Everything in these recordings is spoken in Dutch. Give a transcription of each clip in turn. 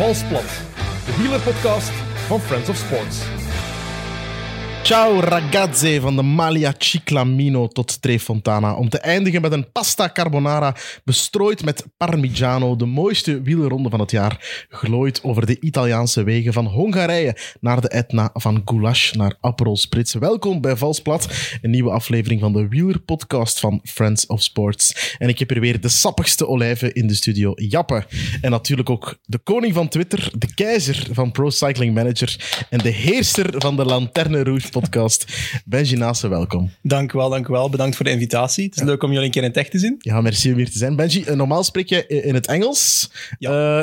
Valsplat, de wielerpodcast van Friends of Sports. Ciao ragazze van de Malia Ciclamino tot Trefontana, om te eindigen met een pasta carbonara bestrooid met parmigiano, de mooiste wielerronde van het jaar, glooit over de Italiaanse wegen van Hongarije naar de Etna, van goulash naar Aperol Spritz. Welkom bij Valsplat, een nieuwe aflevering van de wielerpodcast van Friends of Sports. En ik heb hier weer de sappigste olijven in de studio, Jappe. En natuurlijk ook de koning van Twitter, de keizer van Pro Cycling Manager en de heerser van de Lanterne Rouge podcast. Benji Nase, welkom. Dank u wel. Bedankt voor de invitatie. Het is leuk om jullie een keer in tech te zien. Ja, merci om hier te zijn. Benji, normaal spreek je in het Engels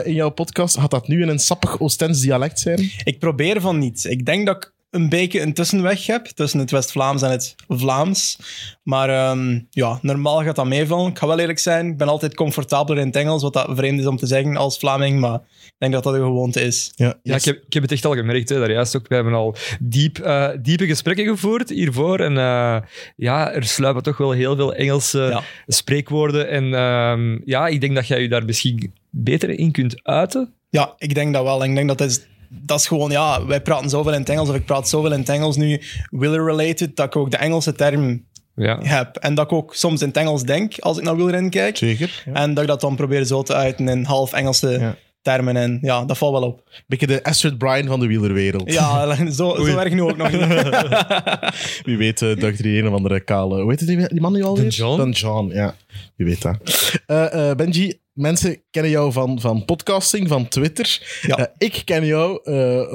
in jouw podcast. Gaat dat nu in een sappig Oostends dialect zijn? Ik probeer van niet. Ik denk dat ik een beetje een tussenweg heb tussen het West-Vlaams en het Vlaams. Maar normaal gaat dat meevallen. Ik ga wel eerlijk zijn, ik ben altijd comfortabeler in het Engels, wat dat vreemd is om te zeggen als Vlaming, maar ik denk dat dat een gewoonte is. Ja, ik heb het echt al gemerkt, hè, daar juist ook. We hebben al diepe gesprekken gevoerd hiervoor en er sluipen toch wel heel veel Engelse spreekwoorden en ik denk dat jij je daar misschien beter in kunt uiten. Ja, ik denk dat wel. Ik denk dat dat is gewoon, wij praten zoveel in het Engels, of ik praat zoveel in het Engels nu, wieler-related, dat ik ook de Engelse term heb. En dat ik ook soms in het Engels denk, als ik naar wielrennen kijk. Zeker. Ja. En dat ik dat dan probeer zo te uiten in half Engelse termen. En dat valt wel op. Een beetje de Astrid Bryan van de wielerwereld. Ja, zo werk ik nu ook nog niet. Wie weet dacht die een of andere kale... Hoe heet die man nu alweer? Dan John, ja. Wie weet dat. Benji... Mensen kennen jou van podcasting, van Twitter. Ja. Ik ken jou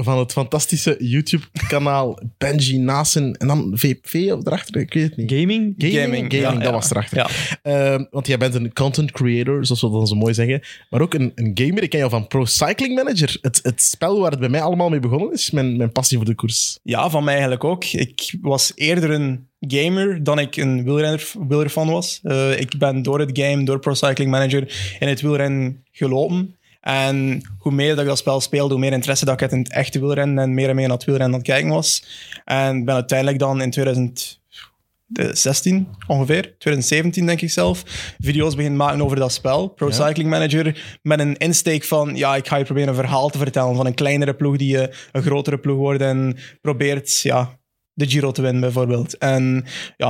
van het fantastische YouTube-kanaal Benji Nasen. En dan VP erachter, ik weet het niet. Gaming, dat was erachter. Ja. Want jij bent een content creator, zoals we dat zo mooi zeggen. Maar ook een gamer. Ik ken jou van Pro Cycling Manager. Het spel waar het bij mij allemaal mee begonnen is. Mijn passie voor de koers. Ja, van mij eigenlijk ook. Ik was eerder een... gamer dan ik een wielrenner-fan was. Ik ben door het game, door Pro Cycling Manager, in het wielrennen gelopen. En hoe meer dat ik dat spel speelde, hoe meer interesse dat ik had in het echte wielrennen en meer naar het wielrennen aan het kijken was. En ben uiteindelijk dan in 2016 ongeveer, 2017 denk ik zelf, video's beginnen maken over dat spel, Pro Cycling Manager, met een insteek van, ik ga je proberen een verhaal te vertellen van een kleinere ploeg die een grotere ploeg wordt en probeert, de Giro te winnen bijvoorbeeld. En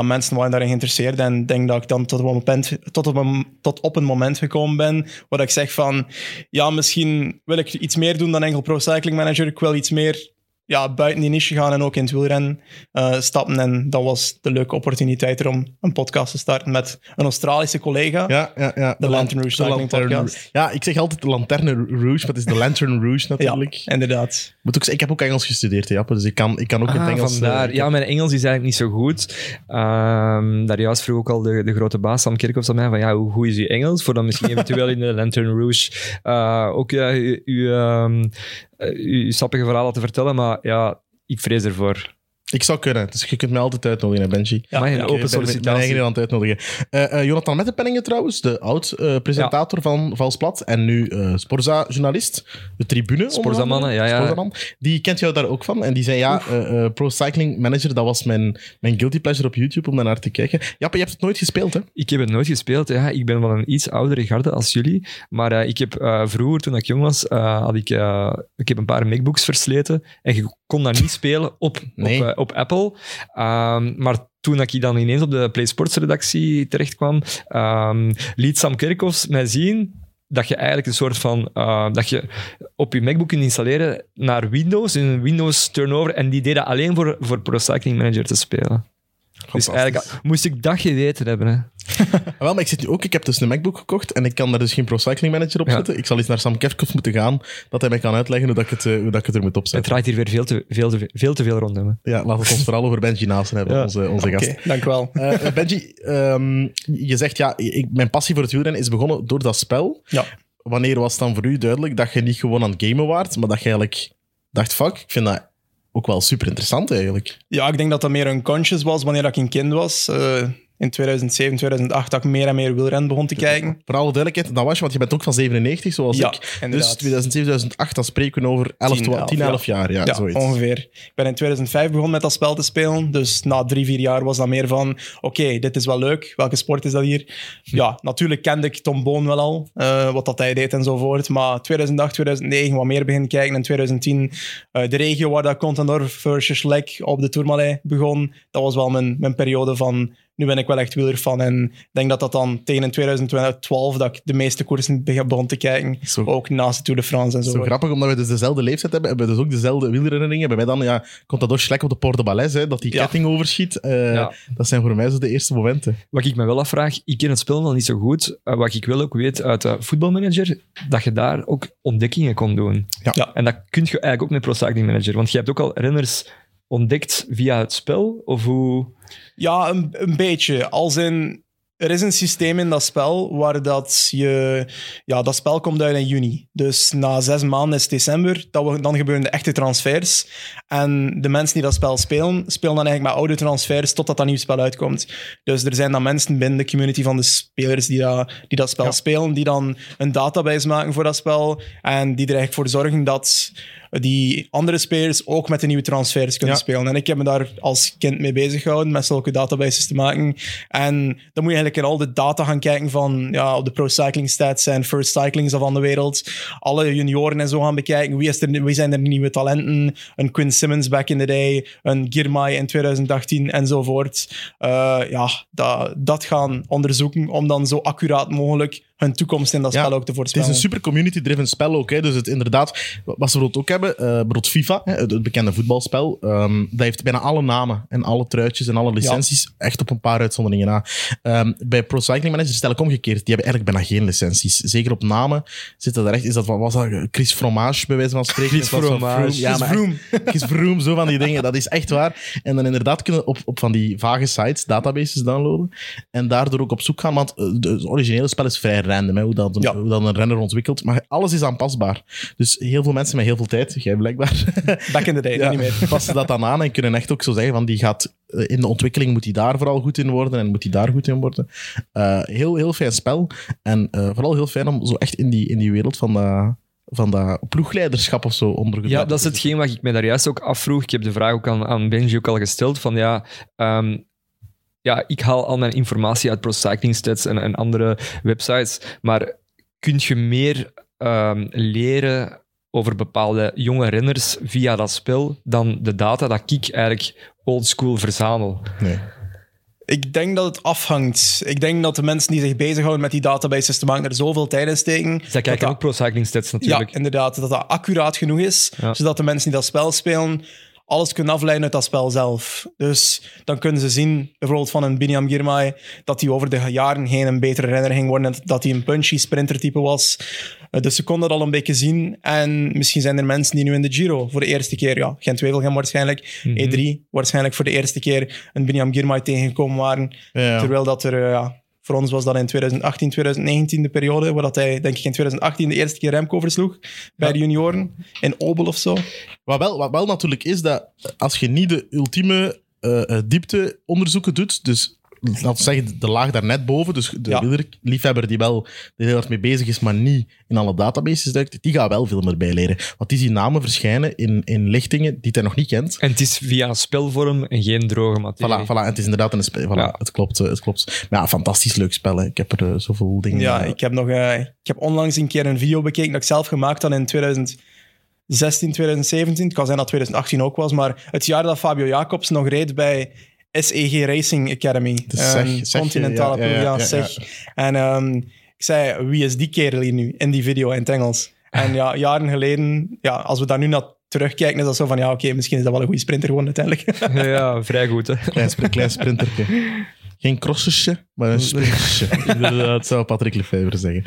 mensen waren daarin geïnteresseerd en ik denk dat ik dan tot op een moment gekomen ben waar ik zeg van, misschien wil ik iets meer doen dan enkel Pro Cycling Manager. Ik wil iets meer buiten die niche gaan en ook in het wielrennen stappen. En dat was de leuke opportuniteit er om een podcast te starten met een Australische collega. De Lanterne Rouge Cycling Podcast. Ja, ik zeg altijd de Lanterne Rouge, maar het is de Lanterne Rouge natuurlijk. Ja, inderdaad. Ik heb ook Engels gestudeerd, Jappe, dus ik kan ook in het Engels... Vandaar. Ja, mijn Engels is eigenlijk niet zo goed. Daar juist vroeg ook al de grote baas Sam Kerkhoff aan mij van, hoe goed is uw Engels? Voor dan misschien eventueel in de Lanterne Rouge uw sappige verhalen te vertellen, maar ik vrees ervoor. Ik zou kunnen, dus je kunt mij altijd uitnodigen, Benji. Ja, een open sollicitatie. Ik ben eigenlijk aan het uitnodigen. Jonathan Mettepenningen trouwens, de oud-presentator van Valsplat en nu Sporza-journalist, de tribune. Sporza-mannen, Sporza-man. Die kent jou daar ook van en die zei, Pro Cycling Manager, dat was mijn guilty pleasure op YouTube om daarnaar te kijken. Jappe, je hebt het nooit gespeeld, hè? Ik heb het nooit gespeeld, ja. Ik ben wel een iets oudere garde als jullie, maar ik heb vroeger, toen ik jong was, ik heb een paar MacBooks versleten en je kon dat niet spelen op Apple. Maar toen ik dan ineens op de Play Sports redactie terechtkwam, liet Sam Kerkhoff mij zien dat je eigenlijk een soort van... dat je op je MacBook kunt installeren naar Windows, in een Windows turnover, en die deed dat alleen voor Pro Cycling Manager te spelen. Dus eigenlijk moest ik dat geweten hebben, hè. Wel, maar ik zit nu ook... Ik heb dus een MacBook gekocht en ik kan daar dus geen Pro Cycling Manager op zetten. Ik zal eens naar Sam Kerkhoff moeten gaan, dat hij mij kan uitleggen hoe dat ik het er moet opzetten. Het draait hier weer veel te veel rond, hè. Ja, laten we ons vooral over Benji Nase hebben, onze gast. Oké, dank wel. Benji, je zegt, mijn passie voor het wielrennen is begonnen door dat spel. Ja. Wanneer was dan voor u duidelijk dat je niet gewoon aan het gamen waart, maar dat je eigenlijk dacht, fuck, ik vind dat... ook wel super interessant eigenlijk. Ja, ik denk dat dat meer een conscious was wanneer ik een kind was. in 2007, 2008, dat ik meer en meer wielrennen begon te kijken. Voor alle duidelijkheid, dat was je, want je bent ook van 97, zoals ik. Inderdaad. Dus 2007, 2008, dan spreken we over 10, 11 jaar. Ja, zoiets. Ongeveer. Ik ben in 2005 begonnen met dat spel te spelen. Dus na 3, 4 jaar was dat meer van, oké, dit is wel leuk. Welke sport is dat hier? Ja, natuurlijk kende ik Tom Boon wel al, wat dat hij deed enzovoort. Maar 2008, 2009 wat meer beginnen kijken. En 2010, de regio waar dat Contador versus Schleck op de Tourmalet begon. Dat was wel mijn periode van... Nu ben ik wel echt wielerfan en ik denk dat dat dan tegen in 2012 dat ik de meeste koersen begon te kijken. Zo. Ook naast de Tour de France en zo. Zo grappig, omdat we dus dezelfde leeftijd hebben en we dus ook dezelfde wielherinneringen. Bij mij dan, komt dat door Schleck op de Porte de Balais, hè, dat die ketting overschiet. Dat zijn voor mij zo de eerste momenten. Wat ik me wel afvraag, ik ken het spel nog niet zo goed. Wat ik wel ook weet uit voetbalmanager, dat je daar ook ontdekkingen kon doen. Ja. En dat kun je eigenlijk ook met Pro Cycling Manager, want je hebt ook al renners ontdekt via het spel, of hoe... Ja, een beetje. Als in, er is een systeem in dat spel waar dat je... Ja, dat spel komt uit in juni. Dus na 6 maanden is december, dan gebeuren de echte transfers. En de mensen die dat spel spelen dan eigenlijk met oude transfers totdat dat nieuw spel uitkomt. Dus er zijn dan mensen binnen de community van de spelers die dat spel spelen, die dan een database maken voor dat spel en die er eigenlijk voor zorgen dat... die andere spelers ook met de nieuwe transfers kunnen spelen. En ik heb me daar als kind mee bezig gehouden, met zulke databases te maken. En dan moet je eigenlijk in al de data gaan kijken van op de Pro Cycling Stats en First Cyclings van de wereld. Alle junioren en zo gaan bekijken. Wie zijn er nieuwe talenten? Een Quinn Simmons back in the day, een Girmay in 2018 enzovoort. Dat gaan onderzoeken om dan zo accuraat mogelijk hun toekomst in dat spel ook te voorspellen. Het is een super community-driven spel ook. Hè. Dus het inderdaad, wat ze ook hebben, bijvoorbeeld FIFA, het bekende voetbalspel, dat heeft bijna alle namen en alle truitjes en alle licenties, echt op een paar uitzonderingen na. Bij Pro Cycling Manager stel ik omgekeerd, die hebben eigenlijk bijna geen licenties. Zeker op namen zit dat er echt, was dat Chris Fromage, bij wijze van spreken? Chris Fromage. Chris Vroom, zo van die dingen, dat is echt waar. En dan inderdaad kunnen op van die vage sites databases downloaden en daardoor ook op zoek gaan, want het originele spel is vrij random, hè, hoe dat een renner ontwikkelt. Maar alles is aanpasbaar. Dus heel veel mensen met heel veel tijd, jij blijkbaar. Back in the day, niet meer. Passen dat dan aan en kunnen echt ook zo zeggen van die gaat in de ontwikkeling moet hij daar vooral goed in worden en moet hij daar goed in worden. Heel, heel fijn spel. En vooral heel fijn om zo echt in die wereld van dat ploegleiderschap of zo ondergebracht. Ja, dat is hetgeen wat ik mij daar juist ook afvroeg. Ik heb de vraag ook aan Benji ook al gesteld van ik haal al mijn informatie uit Pro Cycling Stats en andere websites, maar kun je meer leren over bepaalde jonge renners via dat spel dan de data dat ik eigenlijk oldschool verzamel? Nee. Ik denk dat het afhangt. Ik denk dat de mensen die zich bezighouden met die databases te maken er zoveel tijd in steken. Zij kijken ook Pro Cycling Stats natuurlijk. Ja, inderdaad. Dat accuraat genoeg is, zodat de mensen die dat spel spelen alles kunnen afleiden uit dat spel zelf. Dus dan kunnen ze zien, bijvoorbeeld van een Binyam Girmay, dat hij over de jaren heen een betere renner ging worden en dat hij een punchy sprintertype was. Dus ze kon dat al een beetje zien. En misschien zijn er mensen die nu in de Giro voor de eerste keer, Gent-Wevelgem waarschijnlijk, E3 waarschijnlijk voor de eerste keer een Binyam Girmay tegengekomen waren. Ja. Terwijl dat er... Voor ons was dat in 2018, 2019 de periode waar dat hij, denk ik, in 2018 de eerste keer Remco versloeg bij de junioren in Obel of zo. Wat wel natuurlijk is dat als je niet de ultieme diepteonderzoeken doet, dus laten we zeggen de laag daarnet boven, dus de wielerliefhebber die wel heel hard mee bezig is, maar niet in alle databases duikt, die gaat wel veel meer bijleren. Want die zien namen verschijnen in lichtingen die hij nog niet kent. En het is via een spelvorm en geen droge materie. Voilà, het is inderdaad een spel. Het klopt. Maar fantastisch leuk spel. Hè. Ik heb er zoveel dingen... Ja, ik heb onlangs een keer een video bekeken dat ik zelf gemaakt had in 2016, 2017. Het kan zijn dat 2018 ook was, maar het jaar dat Fabio Jacobs nog reed bij... SEG Racing Academy. Continentale En ik zei, wie is die kerel hier nu? In die video in het Engels. En jaren geleden, als we daar nu naar terugkijken, is dat zo van, misschien is dat wel een goede sprinter gewoon uiteindelijk. Ja, vrij goed, hè. Klein sprintertje. Geen crossersje, maar een sprintersje. Dat zou Patrick Lefevre zeggen.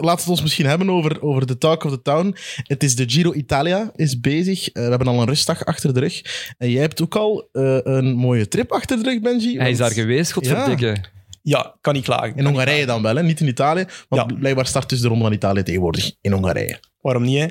Laten we ons misschien hebben over de talk of the town. Het is de Giro Italia is bezig. We hebben al een rustdag achter de rug. En jij hebt ook al een mooie trip achter de rug, Benji. Want... Hij is daar geweest, godverdikke. Ja, kan niet klagen. In Hongarije dan wel, hè? Niet in Italië. Want blijkbaar start dus de Ronde van Italië tegenwoordig in Hongarije. Waarom niet, hè?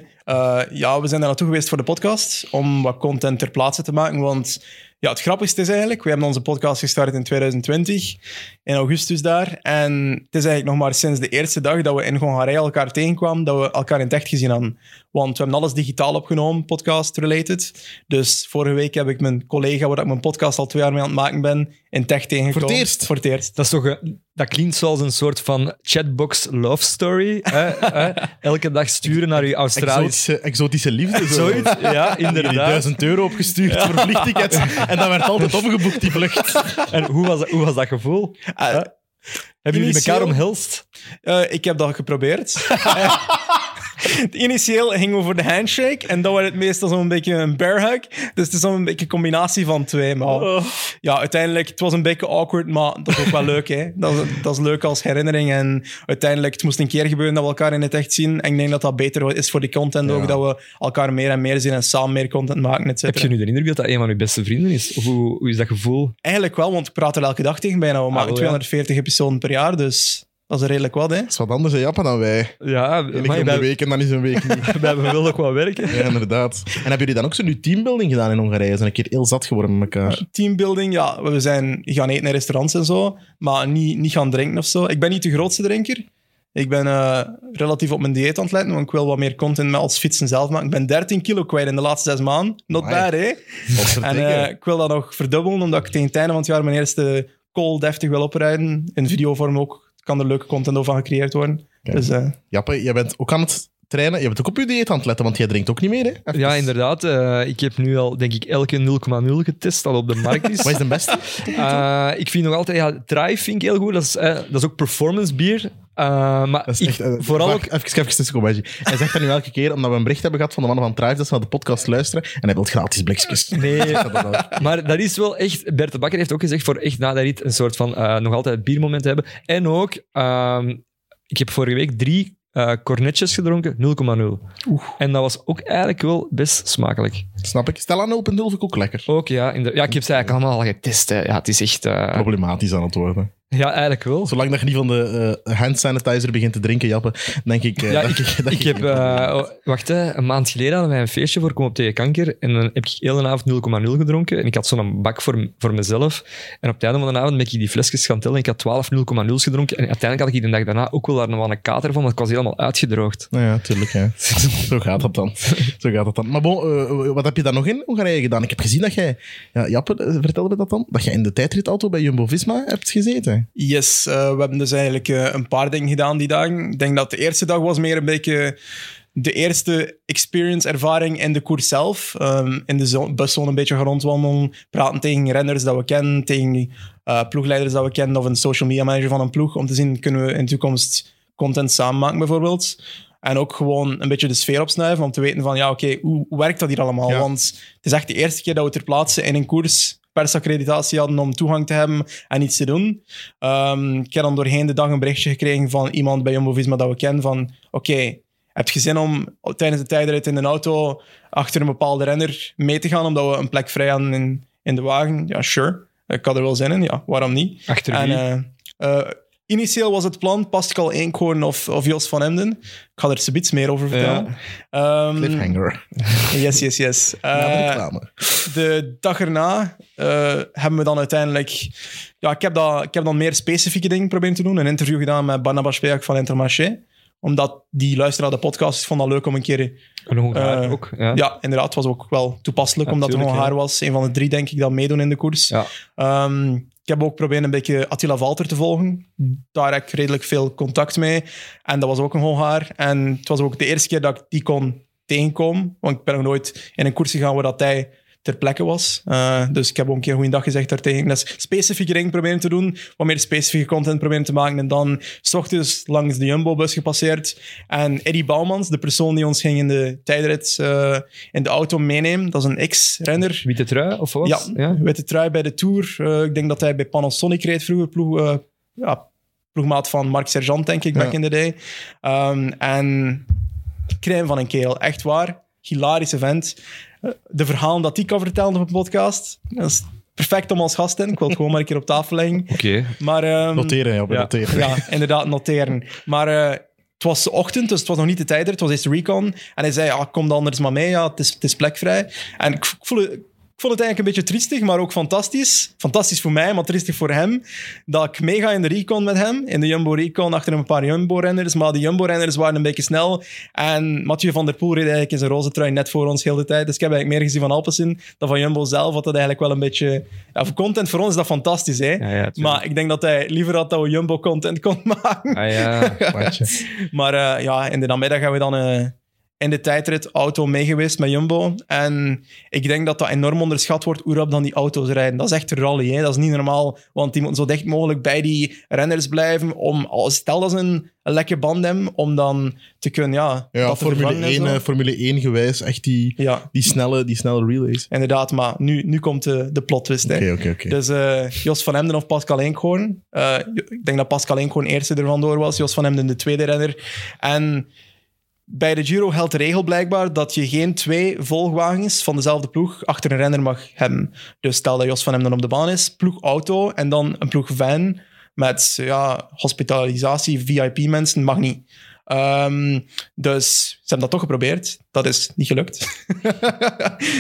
Ja, we zijn daar naartoe geweest voor de podcast, om wat content ter plaatse te maken. Want ja, het grappigste is eigenlijk, we hebben onze podcast gestart in 2020, in augustus daar. En het is eigenlijk nog maar sinds de eerste dag dat we in Hongarije elkaar tegenkwamen, dat we elkaar in het echt gezien hadden. Want we hebben alles digitaal opgenomen, podcast-related. Dus vorige week heb ik mijn collega, waar ik mijn podcast al 2 jaar mee aan het maken ben, in het echt tegengekomen. Voor het eerst? Voor het eerst. Dat is toch dat klinkt zoals een soort van chatbox love story. Elke dag sturen naar je Australische... Exotische liefde. Zoiets, ja, inderdaad. Die €1000 opgestuurd voor vliegtickets. En dat werd altijd opgeboekt, die vlucht. En hoe was dat gevoel? Hebben jullie elkaar omhelst? Ik heb dat geprobeerd. Initieel gingen we voor de handshake en dat was het meestal zo'n beetje een bear hug. Dus het is zo'n beetje een combinatie van twee. Maar ja, uiteindelijk, het was een beetje awkward, maar dat is ook wel leuk. Hè? Dat is leuk als herinnering. En uiteindelijk, het moest een keer gebeuren dat we elkaar in het echt zien. En ik denk dat dat beter is voor die content ook, dat we elkaar meer en meer zien en samen meer content maken, et cetera. Heb je nu de indruk dat dat een van je beste vrienden is? Of hoe is dat gevoel? Eigenlijk wel, want ik praat er elke dag tegen bijna. We maken 240 episoden per jaar, dus... Dat is redelijk wat, hè? Dat is wat anders in Japan dan wij. Ja, maar een week en dan is een week niet. We hebben wel nog wat werken. Ja, inderdaad. En hebben jullie dan ook zo'n teambuilding gedaan in Hongarije? Zijn een keer heel zat geworden met elkaar. Teambuilding, ja. We zijn gaan eten in restaurants en zo, maar niet gaan drinken of zo. Ik ben niet de grootste drinker. Ik ben relatief op mijn dieet aan het letten, want ik wil wat meer content met als fietsen zelf maken. Ik ben 13 kilo kwijt in de laatste 6 maanden. Not bad, hè? En ik wil dat nog verdubbelen, omdat ik tegen het einde van het jaar mijn eerste call deftig wil opruimen. In videovorm ook. Kan er leuke content over gecreëerd worden. Dus, Jappe, jij bent ook aan het trainen. Je bent ook op je dieet aan het letten, want jij drinkt ook niet meer, hè? Ja, inderdaad. Ik heb nu al, denk ik, elke 0,0 getest dat op de markt is. Wat is de beste? Ik vind nog altijd... Ja, Drive vind ik heel goed. Dat is ook performance bier. Maar is echt, vooral ook... Even tussen Kobaji. Hij zegt dat nu elke keer, omdat we een bericht hebben gehad van de mannen van Trive, dat ze naar de podcast luisteren, en hij wil gratis blikjes. Nee, maar dat is wel echt... Bert de Bakker heeft ook gezegd, voor echt na de rit een soort van nog altijd biermoment te hebben. En ook, ik heb vorige week 3 cornetjes gedronken, 0,0. En dat was ook eigenlijk wel best smakelijk. Snap ik. Stel aan 0,0 vind ik ook lekker. Ook, ja. Ja, ik heb ze eigenlijk allemaal al getest. Hè. Ja, het is echt... Problematisch aan het worden. Ja, eigenlijk wel. Zolang dat je niet van de hand sanitizer begint te drinken, Jappe, denk ik... ik heb... een maand geleden hadden wij een feestje voor Kom op tegen kanker. En dan heb ik heel de avond 0,0 gedronken. En ik had zo'n bak voor mezelf. En op het einde van de avond ben ik die flesjes gaan tellen. En ik had 12 0,0's gedronken. En uiteindelijk had ik de dag daarna ook wel daar nog wel een kater van, want ik was helemaal uitgedroogd. Nou ja, tuurlijk. Hè. Zo gaat dat dan. Maar bon, wat heb je daar nog in Hongarije gedaan? Ik heb gezien dat jij... Ja, Jappe, vertel me dat dan. Dat jij in de tijdritauto bij Jumbo-Visma hebt gezeten. Yes, we hebben dus eigenlijk een paar dingen gedaan die dagen. Ik denk dat de eerste dag was meer een beetje de eerste experience-ervaring in de koers zelf. In de buszone een beetje gaan rondwandelen, praten tegen renners dat we kennen, tegen ploegleiders dat we kennen of een social media manager van een ploeg, om te zien, kunnen we in de toekomst content samen maken bijvoorbeeld. En ook gewoon een beetje de sfeer opsnuiven, om te weten van, ja, oké, hoe werkt dat hier allemaal? Ja. Want het is echt de eerste keer dat we ter plaatse in een koers... persaccreditatie hadden om toegang te hebben en iets te doen. Ik heb dan doorheen de dag een berichtje gekregen van iemand bij Jumbo-Visma dat we kennen van oké, heb je zin om tijdens de tijdrit in de auto achter een bepaalde renner mee te gaan omdat we een plek vrij hadden in de wagen? Ja, sure. Ik had er wel zin in. Ja, waarom niet? Achter wie? Initieel was het plan Pascal Eenkhoorn of Jos van Emden. Ik ga er zoiets meer over vertellen. Ja. Cliffhanger. Yes. De dag erna hebben we dan uiteindelijk... Ja, ik heb dan meer specifieke dingen proberen te doen. Een interview gedaan met Barnabas Peak van Intermarché. Omdat die luisteraar de podcast vond dat leuk om een keer... Een Hongaar ook. Ja, inderdaad. Het was ook wel toepasselijk, omdat het een Hongaar was. Een van de 3, denk ik, dat meedoen in de koers. Ja. Ik heb ook proberen een beetje Attila Valter te volgen. Daar heb ik redelijk veel contact mee. En dat was ook een Hongaar. En het was ook de eerste keer dat ik die kon tegenkomen. Want ik ben nog nooit in een koers gegaan waar dat hij ter plekke was. Dus ik heb ook een keer een goeiedag gezegd daartegen. Dat is specifieke dingen proberen te doen. Wat meer specifieke content proberen te maken. En dan 's ochtends langs de Jumbo-bus gepasseerd. En Eddie Bouwmans, de persoon die ons ging in de tijdrit in de auto meenemen. Dat is een ex-renner. Witte trui of wat? Ja, witte trui bij de Tour. Ik denk dat hij bij Panasonic reed vroeger. Ploegmaat van Marc Sergeant, denk ik, back in the day. En crème van een kerel. Echt waar. Hilarische vent. De verhalen dat die kan vertellen op een podcast, dat is perfect om als gast in. Ik wil het gewoon maar een keer op tafel leggen. Oké. Noteren, ja. Inderdaad, noteren. Maar Het was ochtend, dus het was nog niet de tijdrit. Het was eerst de recon. En hij zei, ja, kom dan anders maar mee. Ja, het is plekvrij. En ik vond het eigenlijk een beetje triestig, maar ook fantastisch. Fantastisch voor mij, maar triestig voor hem. Dat ik meega in de recon met hem. In de Jumbo-recon, achter een paar Jumbo-renners. Maar die Jumbo-renners waren een beetje snel. En Mathieu van der Poel reed eigenlijk in zijn roze trui net voor ons heel de tijd. Dus ik heb eigenlijk meer gezien van Alpecin dan van Jumbo zelf. Wat dat eigenlijk wel een beetje... Ja, voor content voor ons is dat fantastisch, hè. Ja, ja, maar ik denk dat hij liever had dat we Jumbo-content kon maken. Ah ja, maar ja, in de namiddag gaan we dan... in de tijdrit auto mee geweest met Jumbo. En ik denk dat dat enorm onderschat wordt hoe rap dan die auto's rijden. Dat is echt rally, hè? Dat is niet normaal. Want die moeten zo dicht mogelijk bij die renners blijven. Stel dat ze een lekke band hebben, om dan te kunnen... Ja dat Formule 1 gewijs, echt die snelle relays. Inderdaad, maar nu komt de plot twist. Okay. Dus Jos van Emden of Pascal Enkhoorn. Ik denk dat Pascal Enkhoorn eerste er vandoor was. Jos van Emden de tweede renner. En... Bij de Giro geldt de regel blijkbaar dat je geen twee volgwagens van dezelfde ploeg achter een renner mag hebben. Dus stel dat Jos van Emden op de baan is, ploeg auto en dan een ploeg van met hospitalisatie, VIP-mensen, mag niet. Dus ze hebben dat toch geprobeerd. Dat is niet gelukt.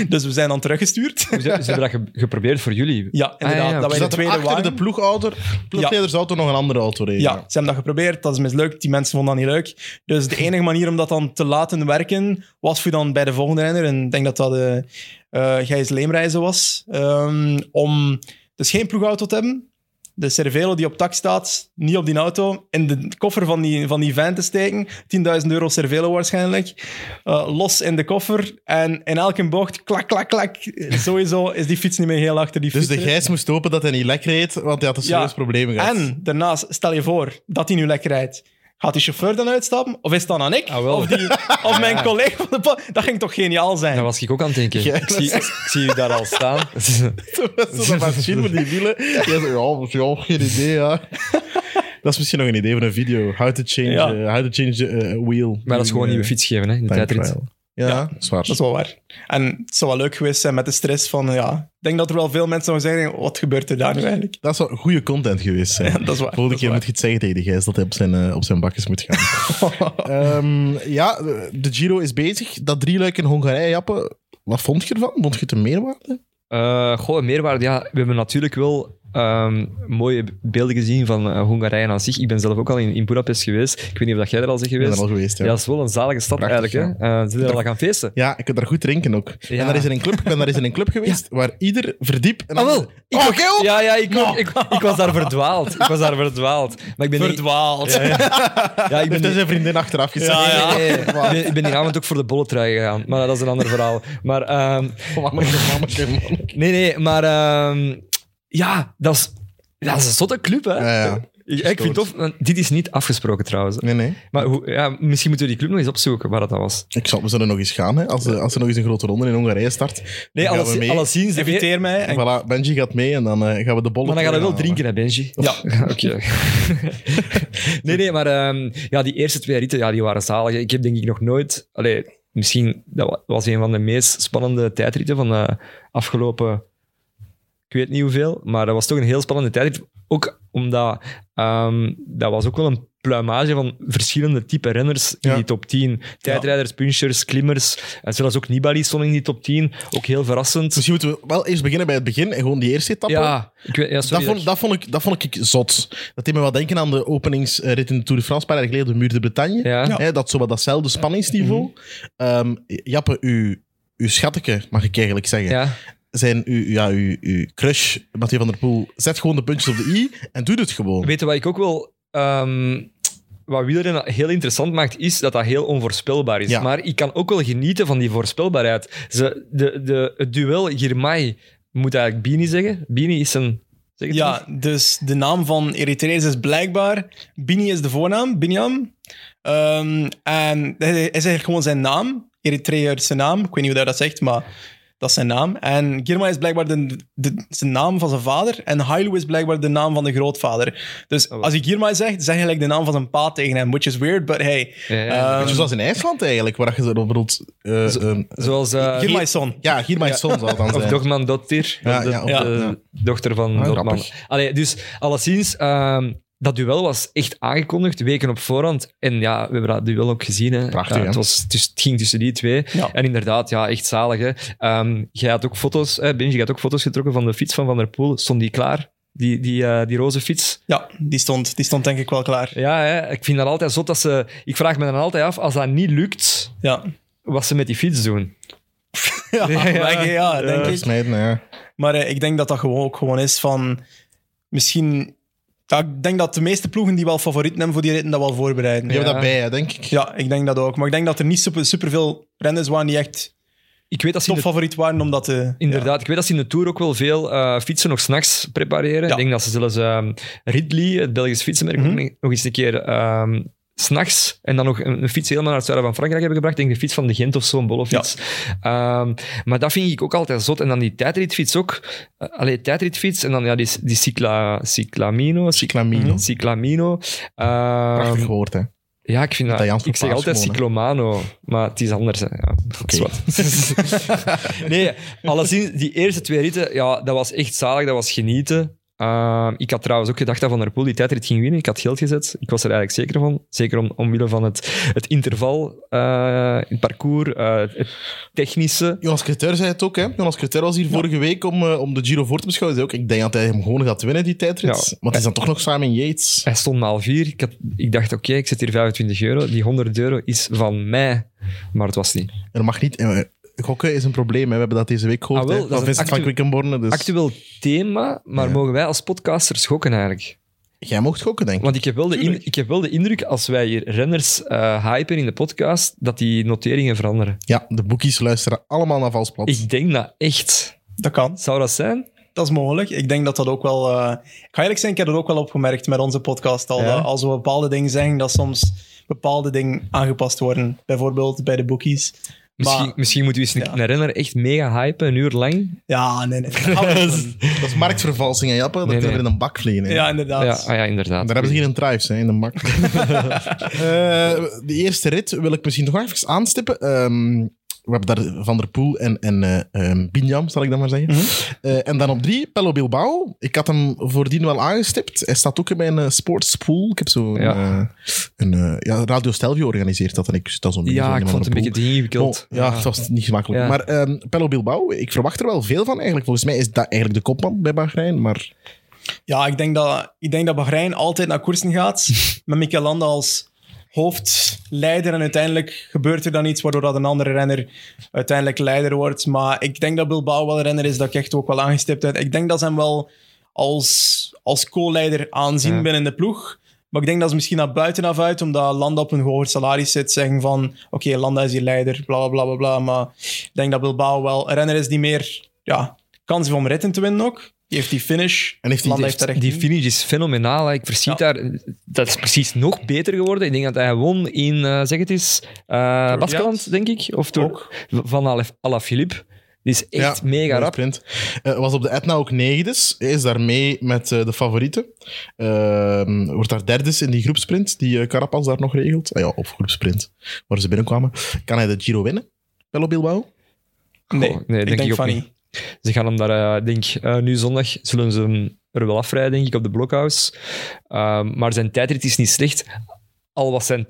Dus we zijn dan teruggestuurd. Ze hebben dat geprobeerd voor jullie? Ja, inderdaad. Dat wij de tweede achter waren. De ploegleidersauto nog een andere auto reden. Ja, ze hebben dat geprobeerd. Dat is mislukt. Die mensen vonden dat niet leuk. Dus de enige manier om dat dan te laten werken, was voor dan bij de volgende renner. En ik denk dat dat Gijs Leemreizen was. Om dus geen ploegauto te hebben. De Cervelo die op tak staat, niet op die auto, in de koffer van die van te steken. €10.000 Cervelo waarschijnlijk. Los in de koffer. En in elke bocht, klak, klak, klak. Sowieso is die fiets niet meer heel achter die fiets. Dus de Gijs moest hopen dat hij niet lek reed, want hij had een serieus probleem gehad. En daarnaast, stel je voor dat hij nu lek rijdt. Gaat die chauffeur dan uitstappen? Of is het dan aan ik? Of mijn collega van de Dat ging toch geniaal zijn? Dat was ik ook aan het denken. Ja, ik zie u daar al staan. Dat is een machine met die wielen. Ja, geen idee, ja. Dat is misschien nog een idee van een video. How to change the wheel. Maar dat is gewoon een nieuwe fiets geven, hè, in de tijdrit. Ja, dat is waar. Dat is wel waar. En het zou wel leuk geweest zijn met de stress van... Ik denk dat er wel veel mensen zouden zeggen, wat gebeurt er daar nu eigenlijk? Dat zou goede content geweest zijn. Ja, dat is waar. Volgende keer moet je het zeggen tegen de Gijs dat hij op zijn bakjes moet gaan. De Giro is bezig. Dat drieluik in Hongarije jappen. Wat vond je ervan? Vond je het een meerwaarde? Een meerwaarde, ja. We hebben natuurlijk wel... mooie beelden gezien van Hongarije aan zich. Ik ben zelf ook al in Budapest geweest. Ik weet niet of jij er al bent geweest. Ik ben er al geweest, ja. Ja, dat is wel een zalige stad eigenlijk. Ja. Ze zijn er al gaan feesten. Ja, ik kan daar goed drinken ook. Ja. En daar is een club geweest waar ieder verdiep... Ik was daar verdwaald. Maar ik ben verdwaald. Ik ben zijn vriendin achteraf gezegd. Ja. Ik ben die avond ook voor de bolletrui gegaan. Maar dat is een ander verhaal. Maar... Nee, maar... Ja, dat is een zotte club, hè? Ja. Ik vind het tof. Dit is niet afgesproken, trouwens. Nee. Maar misschien moeten we die club nog eens opzoeken, waar dat was. We zullen nog eens gaan, hè. Als er nog eens een grote ronde in Hongarije start. Nee, alleszins. Inviteer mij. En... Voilà, Benji gaat mee en dan gaan we de bollen... Maar dan gaan we wel drinken, hè, Benji? Of... Ja. Oké. Nee, maar die eerste twee ritten, die waren zalig. Ik heb denk ik nog nooit... Misschien, dat was een van de meest spannende tijdritten van de afgelopen... Ik weet niet hoeveel, maar dat was toch een heel spannende tijd. Ook omdat dat was ook wel een pluimage van verschillende type renners in die top 10. Tijdrijders, punchers, klimmers. En zelfs ook Nibali stond in die top 10. Ook heel verrassend. Misschien moeten we wel eerst beginnen bij het begin en gewoon die eerste etappe. Dat vond ik zot. Dat deed me wel denken aan de openingsrit in de Tour de France, een paar jaar geleden, de Muur de Bretagne. Ja. Hè, dat zo wat datzelfde spanningsniveau. Mm-hmm. Jappe, uw schatteke, mag ik eigenlijk zeggen. Ja. Zijn uw crush, Mathieu van der Poel, zet gewoon de puntjes op de i en doet het gewoon. Weet je wat ik ook wel... Wat wielrennen heel interessant maakt, is dat heel onvoorspelbaar is. Ja. Maar ik kan ook wel genieten van die voorspelbaarheid. Het duel Girmay moet eigenlijk Bini zeggen. Bini is een... Dus de naam van Eritreërs is blijkbaar... Bini is de voornaam, Binyam. En hij is eigenlijk gewoon zijn naam. Eritreërs zijn naam. Ik weet niet hoe hij dat zegt, maar... Dat is zijn naam. En Girmay is blijkbaar zijn naam van zijn vader. En Hailu is blijkbaar de naam van de grootvader. Dus als je Girmay zegt, zeg je like de naam van zijn pa tegen hem. Which is weird, but hey. Zoals in IJsland eigenlijk, waar je zo bedoelt... zoals... Girmay Son. Ja, Girmay Son zou het dan zijn. Of Dogman Dottir. Ja, of de dochter van Dogman. Dus alleszins... dat duel was echt aangekondigd, weken op voorhand. En ja, we hebben dat duel ook gezien. Hè. Prachtig, hè? Het ging tussen die twee. Ja. En inderdaad, ja, echt zalig. Hè. Jij had ook foto's, Benji had ook foto's getrokken van de fiets van Van der Poel. Stond die klaar? Die roze fiets. Ja, die stond denk ik wel klaar. Ja, hè? Ik vind dat altijd zot dat ze... Ik vraag me dan altijd af, als dat niet lukt, ja, wat ze met die fiets doen. Denk ik. Smeden, ja. Maar ik denk dat dat gewoon is van... Misschien... Ja, ik denk dat de meeste ploegen die wel favorieten hebben voor die ritten, dat wel voorbereiden. Die hebben dat bij, denk ik. Ja, ik denk dat ook. Maar ik denk dat er niet superveel renners waren die echt... Ik weet dat ze topfavoriet waren, omdat... Inderdaad, ik weet dat ze in de Tour ook wel veel fietsen nog 's nachts prepareren. Ja. Ik denk dat ze zelfs Ridley, het Belgisch fietsenmerk, nog eens een keer 's nachts en dan nog een fiets helemaal naar het zuiden van Frankrijk hebben gebracht. Ik denk de fiets van de Gent of zo, een bollefiets. Ja. Maar dat vind ik ook altijd zot. En dan die tijdritfiets ook. Tijdritfiets en dan ja, die Cyclamino. Prachtig woord, hè. Ja, ik vind dat ik zeg altijd Cyclomano, maar het is anders. Hè. Ja, okay. Nee, alleszins, die eerste twee ritten, ja, dat was echt zalig, dat was genieten. Ik had trouwens ook gedacht dat Van der Poel die tijdrit ging winnen. Ik had geld gezet. Ik was er eigenlijk zeker van. Zeker omwille van het interval, het parcours, het technische. Jonas Kreter zei het ook, hè? Jonas Kreter was hier vorige week om de Giro voor te beschouwen. Hij zei ook, ik denk dat hij hem gewoon gaat winnen, die tijdrit. Ja. Maar het is dan toch nog Simon Yates. Hij stond maal 4. Ik dacht, oké, ik zet hier €25. Die €100 is van mij. Maar het was niet. Er mag niet... Gokken is een probleem, hè. We hebben dat deze week gehoord. Dat is van Quickenborne. Dus. Actueel thema, maar mogen wij als podcasters gokken eigenlijk? Jij mocht gokken, denk ik. Want ik heb wel de indruk, als wij hier renners hypen in de podcast, dat die noteringen veranderen. Ja, de boekies luisteren allemaal naar Valsplat. Ik denk dat echt. Dat kan. Zou dat zijn? Dat is mogelijk. Ik denk dat dat ook wel... Ik ga eerlijk zijn, ik heb dat ook wel opgemerkt met onze podcast al. Ja. Als we bepaalde dingen zeggen, dat soms bepaalde dingen aangepast worden. Bijvoorbeeld bij de boekies. Misschien moeten we eens een renner echt mega hypen, een uur lang. Ja, nee. Dat is marktvervalsing en jappen, dat er in een bak vliegen. Hè. Ja, inderdaad. Daar hebben ze geen drives in een bak. De eerste rit wil ik misschien nog even aanstippen. We hebben daar Van der Poel en Binyam, zal ik dan maar zeggen. En dan op 3, Pello Bilbao. Ik had hem voordien wel aangestipt. Hij staat ook in mijn sportspool. Ik heb zo Radio Stelvio georganiseerd. Dat en ik dat zo ik vond het een beetje ingewikkeld. Ja, het was niet gemakkelijk. Ja. Maar Pello Bilbao, ik verwacht er wel veel van eigenlijk. Volgens mij is dat eigenlijk de kopman bij Bahrein, maar... Ja, ik denk dat Bahrein altijd naar koersen gaat. Met Mikel Landa als... hoofdleider en uiteindelijk gebeurt er dan iets waardoor dat een andere renner uiteindelijk leider wordt. Maar ik denk dat Bilbao wel een renner is dat ik echt ook wel aangestipt heb. Ik denk dat ze hem wel als co-leider aanzien binnen de ploeg. Maar ik denk dat ze misschien naar buitenaf uit, omdat Landa op een hoger salaris zit, zeggen van oké, Landa is hier leider, bla, bla, bla, bla. Maar ik denk dat Bilbao wel een renner is die meer kans heeft om ritten te winnen ook. Die heeft die finish. En die finish is fenomenaal. Hè. Ik verschiet daar... Dat is precies nog beter geworden. Ik denk dat hij won in, Baskeland, denk ik. Of toch? Van Alaphilippe. Die is echt mega rap. Was op de Etna ook 9e. Hij is daarmee met de favorieten. Wordt daar 3e in die groepsprint, die Carapaz daar nog regelt. Op groepsprint, waar ze binnenkwamen. Kan hij de Giro winnen? Pello Bilbao? Nee, ik denk ook van niet. Ze gaan hem daar, nu zondag zullen ze hem er wel afrijden, denk ik, op de Blockhouse. Maar zijn tijdrit is niet slecht. Al was zijn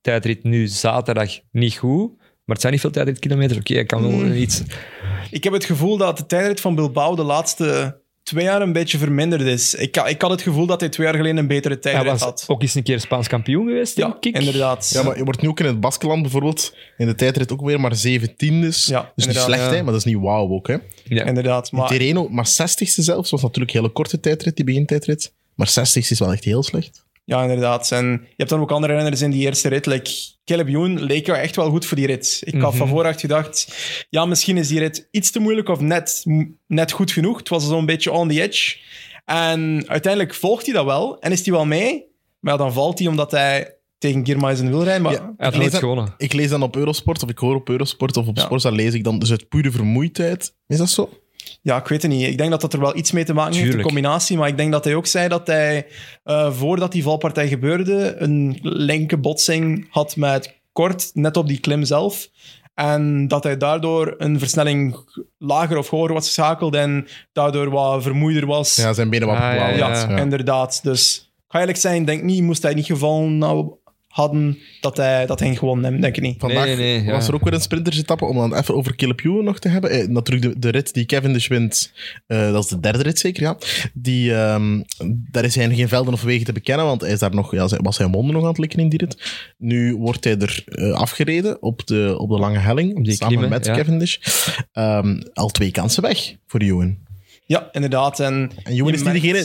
tijdrit nu zaterdag niet goed, maar het zijn niet veel tijdritkilometers. Hij kan wel iets... Ik heb het gevoel dat de tijdrit van Bilbao de laatste 2 jaar een beetje verminderd is. Ik had het gevoel dat hij 2 jaar geleden een betere tijdrit had. Ook eens een keer Spaans kampioen geweest, denk ik. Inderdaad. Ja, maar je wordt nu ook in het Baskenland bijvoorbeeld in de tijdrit ook weer maar 17e. Dus niet slecht, hè, maar dat is niet wauw ook. Hè. Ja. Inderdaad. Maar... Tirreno, maar 60e zelfs, was natuurlijk een hele korte tijdrit, die begintijdrit. Maar 60e is wel echt heel slecht. Ja, inderdaad. En je hebt dan ook andere renners in die eerste rit. Like Caleb Ewan leek jou echt wel goed voor die rit. Ik had van vooruit gedacht, misschien is die rit iets te moeilijk of net goed genoeg. Het was zo'n beetje on the edge. En uiteindelijk volgt hij dat wel en is hij wel mee. Maar dan valt hij omdat hij tegen Girmay zijn wil rijden. Maar ik lees dan op Eurosport, of ik hoor op Eurosport, of op Sports, dan lees ik dan dus uit pure vermoeidheid. Is dat zo? Ja, ik weet het niet. Ik denk dat dat er wel iets mee te maken heeft, de combinatie. Maar ik denk dat hij ook zei dat hij, voordat die valpartij gebeurde, een linkerbotsing had met Kort, net op die klim zelf. En dat hij daardoor een versnelling lager of hoger was geschakeld en daardoor wat vermoeider was. Ja, zijn benen wat bepaald. Ja, inderdaad. Dus ga eerlijk zijn, denk niet, moest hij niet gevallen hadden, dat hij hem gewonnen heeft, denk ik niet. Vandaag was er ook weer een sprintersetappe, om dan even over Caleb Ewan nog te hebben. Natuurlijk de rit die Cavendish wint, dat is de derde rit zeker, ja. Daar is hij geen velden of wegen te bekennen, want hij is daar nog, was hij wonden nog aan het likken in die rit. Nu wordt hij er afgereden op de lange helling, die samen klimmen, met Cavendish. Al twee kansen weg voor Ewan. Ja, inderdaad. En Ewan is niet degene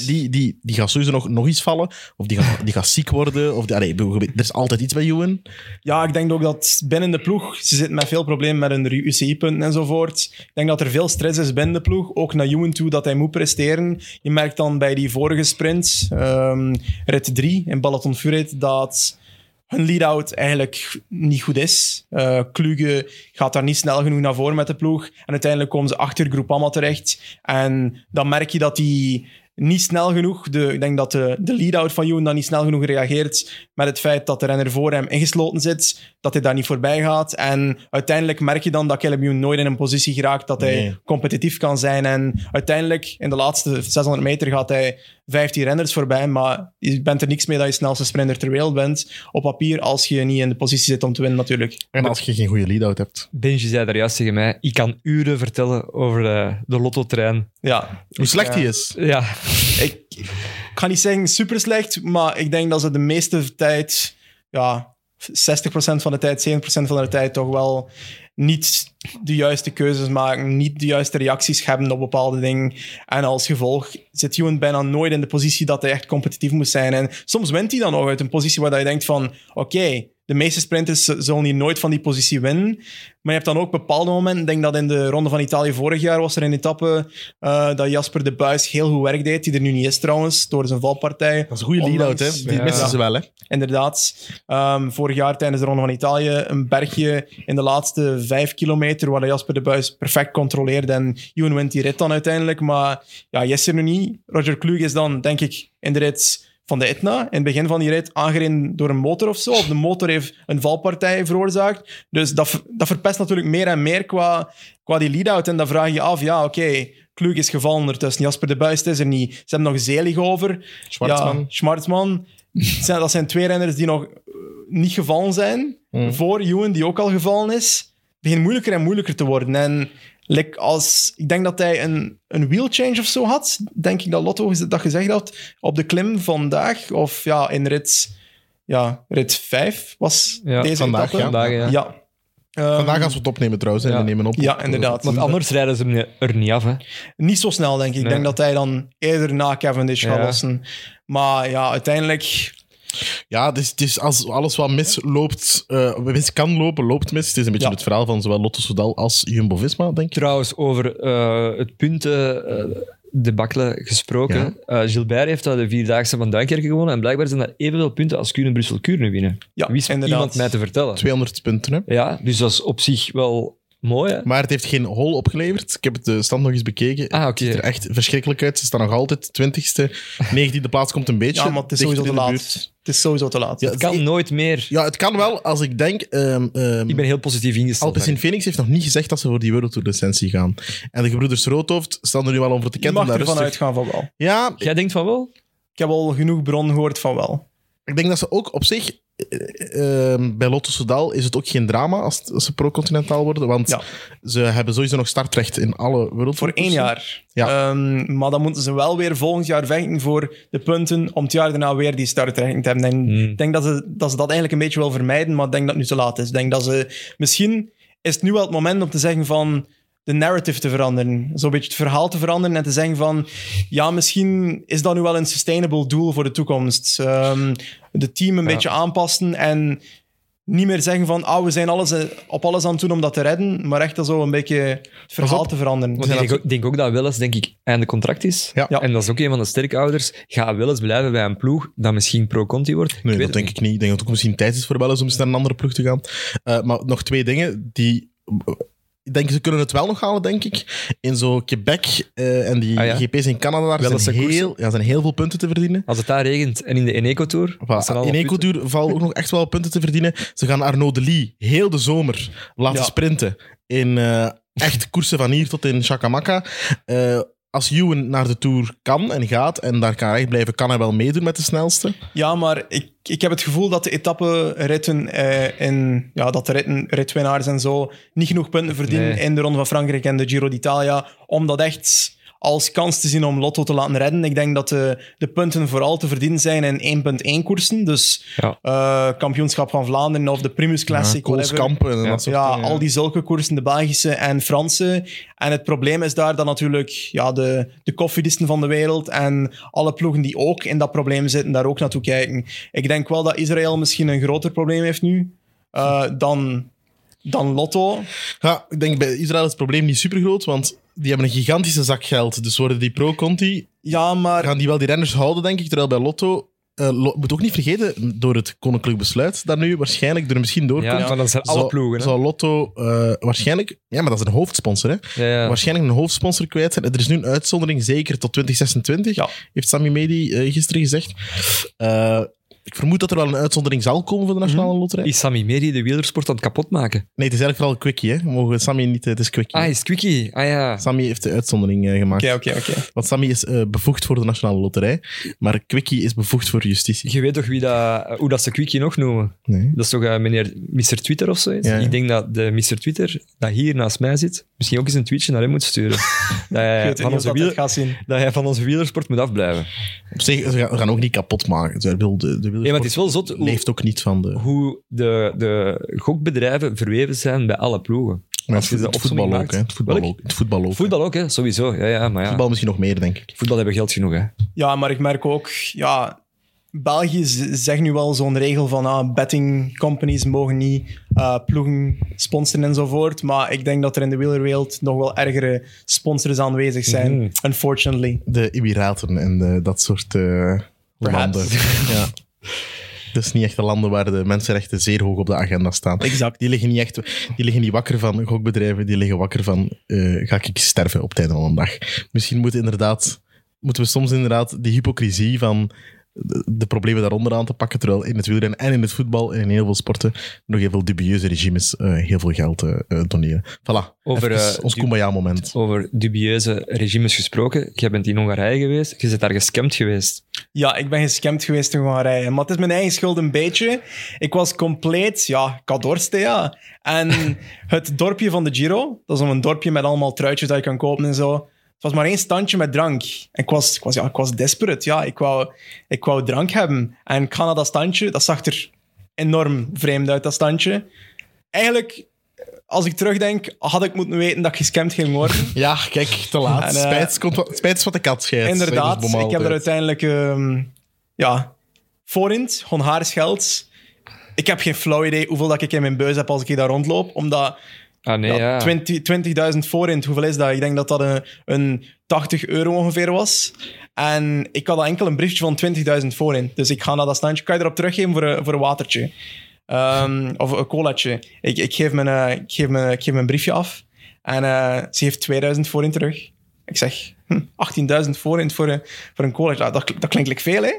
die gaat sowieso nog iets vallen. Of die gaat ziek worden. Of er is altijd iets bij Ewan. Ja, ik denk ook dat binnen de ploeg... Ze zitten met veel problemen met hun UCI-punten enzovoort. Ik denk dat er veel stress is binnen de ploeg. Ook naar Ewan toe, dat hij moet presteren. Je merkt dan bij die vorige sprint, rit 3 in Balaton-Furit, dat... hun lead-out eigenlijk niet goed is. Kluge gaat daar niet snel genoeg naar voren met de ploeg. En uiteindelijk komen ze achter Groupama terecht. En dan merk je dat die niet snel genoeg... ik denk dat de lead-out van Ewan dan niet snel genoeg reageert met het feit dat de renner voor hem ingesloten zit, dat hij daar niet voorbij gaat. En uiteindelijk merk je dan dat Caleb Ewan nooit in een positie geraakt dat hij competitief kan zijn. En uiteindelijk, in de laatste 600 meter, gaat hij 15 renners voorbij, maar je bent er niks mee dat je snelste sprinter ter wereld bent. Op papier, als je niet in de positie zit om te winnen, natuurlijk. En als je geen goede lead-out hebt. Benji zei daar juist tegen mij, ik kan uren vertellen over de Lotto-trein. Ja. Hoe slecht die is. Ja. Ik ga niet zeggen super slecht, maar ik denk dat ze de meeste tijd, 60% van de tijd, 70% van de tijd toch wel niet de juiste keuzes maken, niet de juiste reacties hebben op bepaalde dingen. En als gevolg zit Ewan bijna nooit in de positie dat hij echt competitief moet zijn. En soms wint hij dan nog uit een positie waar je denkt van, oké, de meeste sprinters zullen hier nooit van die positie winnen. Maar je hebt dan ook bepaalde momenten. Ik denk dat in de Ronde van Italië vorig jaar was er een etappe dat Jasper de Buijs heel goed werk deed, die er nu niet is trouwens, door zijn valpartij. Dat is een goede lead-out, hè? Die missen ze wel, hè? Inderdaad. Vorig jaar tijdens de Ronde van Italië een bergje in de laatste 5 kilometer waar Jasper de Buijs perfect controleerde en Ewan wint die rit dan uiteindelijk. Maar ja, hij is er nu niet. Roger Kluge is dan, denk ik, in de rit van de Etna, in het begin van die rit, aangereden door een motor of zo. Of de motor heeft een valpartij veroorzaakt. Dus dat verpest natuurlijk meer en meer qua die lead-out. En dan vraag je je af, Kluge is gevallen ertussen. Jasper de Buijs is er niet. Ze hebben nog Zelig over. Schwartzman. Dat zijn twee renners die nog niet gevallen zijn. Voor Ewan, die ook al gevallen is. Het begint moeilijker en moeilijker te worden. En ik denk dat hij een wheelchange of zo had. Denk ik dat Lotto dat gezegd had. Op de klim vandaag. Of in rit 5 was deze vandaag, etappe. Vandaag als we het opnemen trouwens. En we nemen op. Ja, inderdaad. Want anders rijden ze er niet af. Hè? Niet zo snel, denk ik. Ik denk dat hij dan eerder na Cavendish gaat lossen. Maar uiteindelijk... Ja, dus als alles wat loopt mis. Het is een beetje het verhaal van zowel Lotto Soudal als Jumbo-Visma, denk ik. Trouwens, over het puntendebacle gesproken. Ja. Gilbert heeft de Vierdaagse van Duinkerke gewonnen en blijkbaar zijn daar evenveel punten als Kuurne Brussel-Kuurne winnen. Ja, wie is iemand mij te vertellen? 200 punten, hè? Ja, dus dat is op zich wel... Mooi, hè? Maar het heeft geen hol opgeleverd. Ik heb de stand nog eens bekeken. Het ziet er echt verschrikkelijk uit. Ze staan nog altijd 20e. 19e plaats komt een beetje. Ja, maar het is sowieso te laat. Het is sowieso te laat. Ja, het kan nooit meer. Ja, het kan wel als ik denk... ik ben heel positief ingesteld. Alpecin Phoenix heeft nog niet gezegd dat ze voor die World-tour-licentie gaan. En de gebroeders Roodhoofd staan er nu wel om voor te kennen. Je mag ervan uitgaan van wel. Ja, jij denkt van wel? Ik heb al genoeg bron gehoord van wel. Ik denk dat ze ook op zich... bij Lotto Soudal is het ook geen drama als ze pro-continentaal worden, want ze hebben sowieso nog startrecht in alle wereld. Voor 1 jaar. Ja. Maar dan moeten ze wel weer volgend jaar vechten voor de punten om het jaar daarna weer die startrechten te hebben. Ik denk dat ze dat eigenlijk een beetje wil vermijden, maar ik denk dat het nu te laat is. Ik denk dat ze... Misschien is het nu wel het moment om te zeggen van... de narrative te veranderen. Zo'n beetje het verhaal te veranderen en te zeggen van... Ja, misschien is dat nu wel een sustainable doel voor de toekomst. De team een beetje aanpassen en niet meer zeggen van... we zijn op alles aan het doen om dat te redden, maar echt zo een beetje het verhaal te veranderen. Want ik denk ook dat Willis, denk ik, einde contract is. Ja. Ja. En dat is ook een van de sterkouders. Ga Willis blijven bij een ploeg dat misschien pro-conti wordt? Nee, dat denk ik niet. Ik denk dat het ook misschien tijd is voor Willis om eens naar een andere ploeg te gaan. Maar nog 2 dingen die... Ik denk, ze kunnen het wel nog halen, denk ik. In zo Quebec en die GP's in Canada, daar zijn heel veel punten te verdienen. Als het daar regent en in de Eneco Tour. Eneco Tour valt ook nog echt wel punten te verdienen. Ze gaan Arnaud de Lee heel de zomer laten sprinten in echt koersen van hier tot in Chakamaka. als Ewan naar de Tour kan en gaat en daar kan recht blijven, kan hij wel meedoen met de snelste? Ja, maar ik heb het gevoel dat de etapperitten en ja, dat de ritwinnaars en zo niet genoeg punten verdienen in de Ronde van Frankrijk en de Giro d'Italia, om dat echt als kans te zien om Lotto te laten redden. Ik denk dat de punten vooral te verdienen zijn in 1.1 koersen. Dus kampioenschap van Vlaanderen of de Primus Classic. Koolskampen. Ja, al die zulke koersen, de Belgische en Franse. En het probleem is daar dat natuurlijk de koffiedisten van de wereld en alle ploegen die ook in dat probleem zitten, daar ook naartoe kijken. Ik denk wel dat Israël misschien een groter probleem heeft nu dan Lotto. Ja, ik denk bij Israël is het probleem niet supergroot, want die hebben een gigantische zak geld. Dus worden die pro-conti, gaan die wel die renners houden, denk ik. Terwijl bij Lotto, moet ook niet vergeten, door het koninklijk besluit dat nu waarschijnlijk er misschien doorkomt. Ja, maar dat zijn alle ploegen. Zal Lotto waarschijnlijk... Ja, maar dat is een hoofdsponsor, hè. Ja, ja. Waarschijnlijk een hoofdsponsor kwijt zijn. Er is nu een uitzondering, zeker tot 2026, heeft Sami Mehdi gisteren gezegd. Ik vermoed dat er wel een uitzondering zal komen voor de nationale loterij. Is Sami Mehdi de wielersport aan het kapotmaken? Nee, het is eigenlijk vooral Quickie. Hè? Mogen Sami niet... Het is Quickie. Ah, is Quickie. Ah ja. Sami heeft de uitzondering gemaakt. Oké. Want Sami is bevoegd voor de nationale loterij, maar Quickie is bevoegd voor justitie. Je weet toch hoe dat ze Quickie nog noemen? Nee. Dat is toch meneer Mr. Twitter of zo? Ja. Ik denk dat de Mr. Twitter, dat hier naast mij zit, misschien ook eens een tweetje naar hem moet sturen. Dat hij van onze wielersport moet afblijven. Op zich, we gaan ook niet kapotmaken. Maar het is wel zot leeft ook niet van hoe de gokbedrijven verweven zijn bij alle ploegen. Maar als het voetbal ook, hè? Voetbal ook, hè? Sowieso. Ja, maar ja. Voetbal misschien nog meer, denk ik. Voetbal hebben geld genoeg, hè? Ja, maar ik merk ook... Ja, België zegt nu wel zo'n regel van betting companies mogen niet ploegen sponsoren enzovoort. Maar ik denk dat er in de wielerwereld nog wel ergere sponsors aanwezig zijn, unfortunately. De Emiraten en dat soort landen. Ja. Dus niet echt de landen waar de mensenrechten zeer hoog op de agenda staan. Exact. Die liggen niet wakker van gokbedrijven, die liggen wakker van ga ik sterven op het einde van een dag. Misschien moeten we soms inderdaad die hypocrisie van de problemen daaronder aan te pakken, terwijl in het wielrennen en in het voetbal en in heel veel sporten nog heel veel dubieuze regimes heel veel geld doneren. Voilà, over ons Kumbaya-moment. Over dubieuze regimes gesproken, jij bent in Hongarije geweest, je bent daar gescamd geweest. Ja, ik ben gescamd geweest in Hongarije, maar het is mijn eigen schuld een beetje. Ik was compleet, kadorstea. En het dorpje van de Giro, dat is een dorpje met allemaal truitjes dat je kan kopen en zo. Het was maar één standje met drank. En ik was desperate. Ja, ik wou drank hebben. En ik ga naar dat standje. Dat zag er enorm vreemd uit, dat standje. Eigenlijk, als ik terugdenk, had ik moeten weten dat ik gescamd ging worden. Ja, kijk, te laat. Spijt is wat de kat scheidt. Inderdaad. Ik heb er uiteindelijk... forint, Hongaars geld. Ik heb geen flauw idee hoeveel dat ik in mijn buis heb als ik daar rondloop. Omdat... 20.000 forint, hoeveel is dat? Ik denk dat dat een 80 euro ongeveer was. En ik had enkel een briefje van 20.000 forint. Dus ik ga naar dat standje. Kan je erop teruggeven voor een watertje? Of een colaatje. Ik geef mijn briefje af. En ze heeft 2000 forint terug. Ik zeg, 18.000 forint voor een colaatje. Dat klinkt like veel, hè?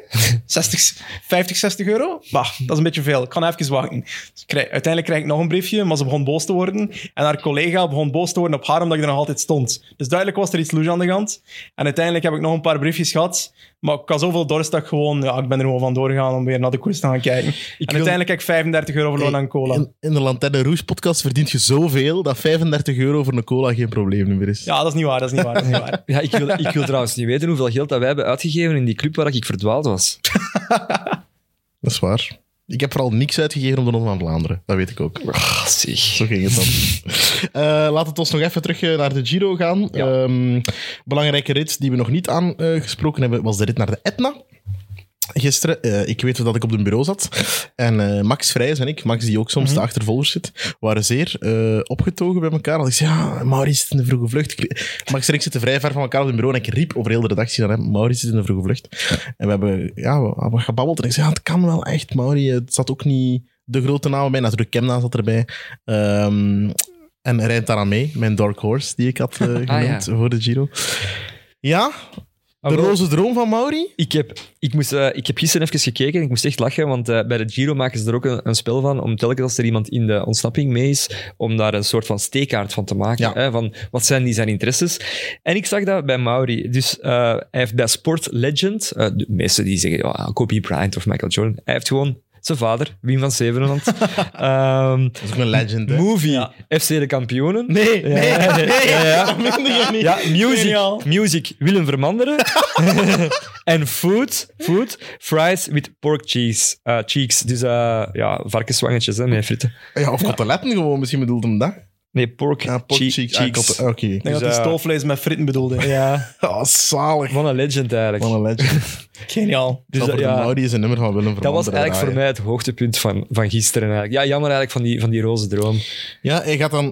60 euro? Bah, dat is een beetje veel. Ik kan even wachten. Dus uiteindelijk krijg ik nog een briefje, maar ze begon boos te worden. En haar collega begon boos te worden op haar, omdat ik er nog altijd stond. Dus duidelijk was er iets loes aan de kant. En uiteindelijk heb ik nog een paar briefjes gehad. Maar ik had zoveel dorst dat ik ben er gewoon vandoor gegaan om weer naar de koers te gaan kijken. Uiteindelijk heb ik 35 euro verloren aan cola. In de Lanterne Rouge podcast verdient je zoveel dat 35 euro voor een cola geen probleem meer is. Ja, dat is niet waar. Ja, ik wil trouwens niet weten hoeveel geld dat wij hebben uitgegeven in die club waar ik verdwaald was. Dat is waar. Ik heb vooral niks uitgegeven om de Ronde van Vlaanderen. Dat weet ik ook. Oh, zo ging het dan. Laten we ons nog even terug naar de Giro gaan. Ja. Belangrijke rit die we nog niet aangesproken hebben, was de rit naar de Etna. Gisteren, ik weet dat ik op een bureau zat. En Max Vrijs en ik, Max die ook soms de achtervolger zit, waren zeer opgetogen bij elkaar. Dat ik zei, Mauri zit in de vroege vlucht. Max en ik zitten vrij ver van elkaar op het bureau. En ik riep over heel de redactie naar hem, Mauri zit in de vroege vlucht. En we hebben gebabbeld. En ik zei, het kan wel echt, Mauri. Het zat ook niet de grote naam bij. Natuurlijk, Kemna zat erbij. En rijdt Taramae, mijn dark horse, die ik had genoemd voor de Giro. Ja... De roze droom van Mauri? Ik heb gisteren even gekeken en ik moest echt lachen, want bij de Giro maken ze er ook een spel van om telkens als er iemand in de ontsnapping mee is, om daar een soort van steekkaart van te maken. Ja. Van wat zijn die zijn interesses? En ik zag dat bij Mauri. Dus hij heeft bij Sport Legend, de meesten die zeggen Kobe Bryant of Michael Jordan, hij heeft gewoon zijn vader, Wim van Zevenland. Dat is ook een legend, hè? Movie, ja. FC de Kampioenen. Nee. Ja, music, Willem Vermanderen. En food, fries with pork cheese. Cheeks, dus varkenswangetjes, hè, met fritten. Ja, of koteletten gewoon, misschien bedoelde hem dat. Nee, pork cheeks. Oké. Ik denk dat hij stoofvlees met fritten bedoelde. Ja. Oh, zalig. Wat een legend eigenlijk. Geniaal. Dus Mauri is een nummer van Willem Vermanderen. Dat was eigenlijk voor mij het hoogtepunt van gisteren eigenlijk. Ja, jammer eigenlijk van die roze droom. Ja, hij gaat dan...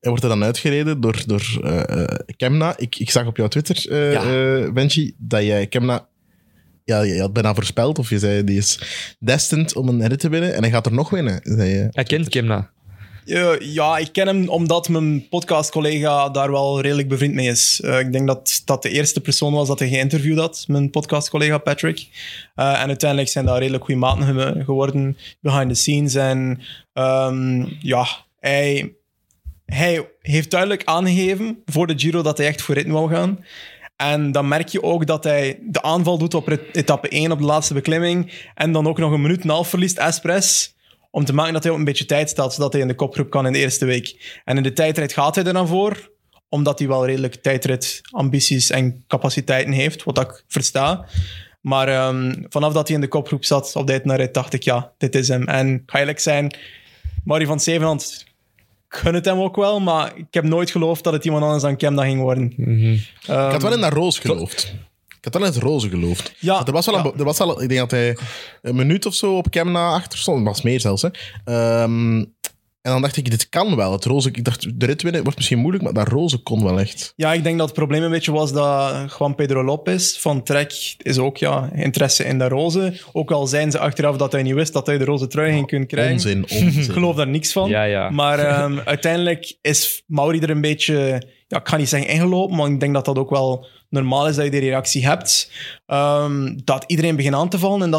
Hij wordt er dan uitgereden door Kemna. Ik zag op jouw Twitter, Benji, dat jij Kemna... Ja, je had bijna voorspeld. Of je zei, die is destined om een rit te winnen. En hij gaat er nog winnen, zei je. Hij kent Kemna. Ja, ik ken hem omdat mijn podcastcollega daar wel redelijk bevriend mee is. Ik denk dat dat de eerste persoon was dat hij geïnterviewd had, mijn podcastcollega Patrick. En uiteindelijk zijn daar redelijk goede maten geworden, behind the scenes. En hij heeft duidelijk aangegeven voor de Giro dat hij echt voor ritten wil gaan. En dan merk je ook dat hij de aanval doet op etappe 1 op de laatste beklimming. En dan ook nog een minuut en een half verliest Espres. Om te maken dat hij ook een beetje tijd stelt, zodat hij in de kopgroep kan in de eerste week. En in de tijdrit gaat hij er dan voor, omdat hij wel redelijk tijdritambities en capaciteiten heeft, wat ik versta. Maar vanaf dat hij in de kopgroep zat op de Etna-rit, dacht ik, ja, dit is hem. En ik ga eerlijk zijn, Mauri van Zevenland, ik gun het hem ook wel, maar ik heb nooit geloofd dat het iemand anders dan Kemna ging worden. Mm-hmm. Ik had wel in dat roos geloofd. Ik had wel in het roze geloofd. Ja, er was al, ik denk dat hij een minuut of zo op Kemna achter stond. Het was meer zelfs. Hè. En dan dacht ik, dit kan wel. Het roze, ik dacht, de rit winnen wordt misschien moeilijk, maar dat roze kon wel echt. Ja, ik denk dat het probleem een beetje was dat Juan Pedro Lopez van Trek is ook interesse in dat roze. Ook al zijn ze achteraf dat hij niet wist dat hij de roze trui ging kunnen krijgen. Onzin. Ik geloof daar niks van. Ja. Maar uiteindelijk is Mauri er een beetje... Ja, ik ga niet zeggen ingelopen, maar ik denk dat dat ook wel... Normaal is dat je die reactie hebt. Dat iedereen begint aan te vallen en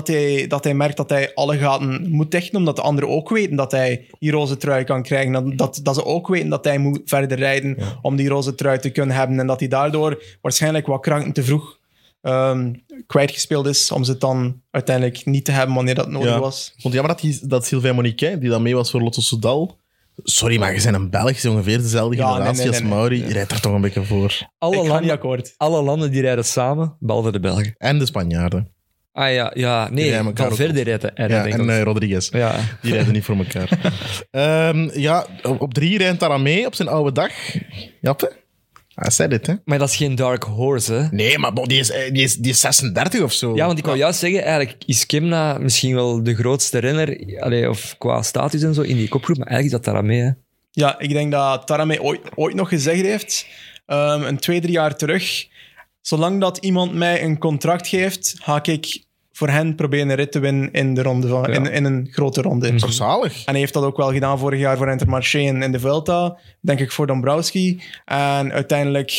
dat hij merkt dat hij alle gaten moet dichten, omdat de anderen ook weten dat hij die roze trui kan krijgen. Dat ze ook weten dat hij moet verder rijden om die roze trui te kunnen hebben en dat hij daardoor waarschijnlijk wat kranken te vroeg kwijtgespeeld is, om ze het dan uiteindelijk niet te hebben wanneer dat nodig was. Ik vond het jammer dat Sylvain Moniquet, die dan mee was voor Lotto Soudal... Sorry, maar je bent een Belg, je ongeveer dezelfde generatie als Mauri. Je rijdt er toch een beetje voor. Alle landen die rijden samen, behalve de Belgen. En de Spanjaarden. Ah ja. Nee, Valverde rijdt er. En Rodriguez. Ja. Die rijden niet voor elkaar. Op 3 rijdt Taramae op zijn oude dag. Jappe. Hij zei dit, hè? Maar dat is geen dark horse, hè? Nee, maar die is 36 of zo. Ja, want ik wou juist zeggen, eigenlijk is Kemna misschien wel de grootste renner, of qua status en zo, in die kopgroep, maar eigenlijk is dat Taramae, hè? Ja, ik denk dat Taramae ooit nog gezegd heeft, een 2-3 jaar terug, zolang dat iemand mij een contract geeft, ga ik voor hen proberen een rit te winnen in de ronde in een grote ronde. Dat is zalig. En hij heeft dat ook wel gedaan vorig jaar voor Intermarché in de Vuelta, denk ik voor Dombrowski. En uiteindelijk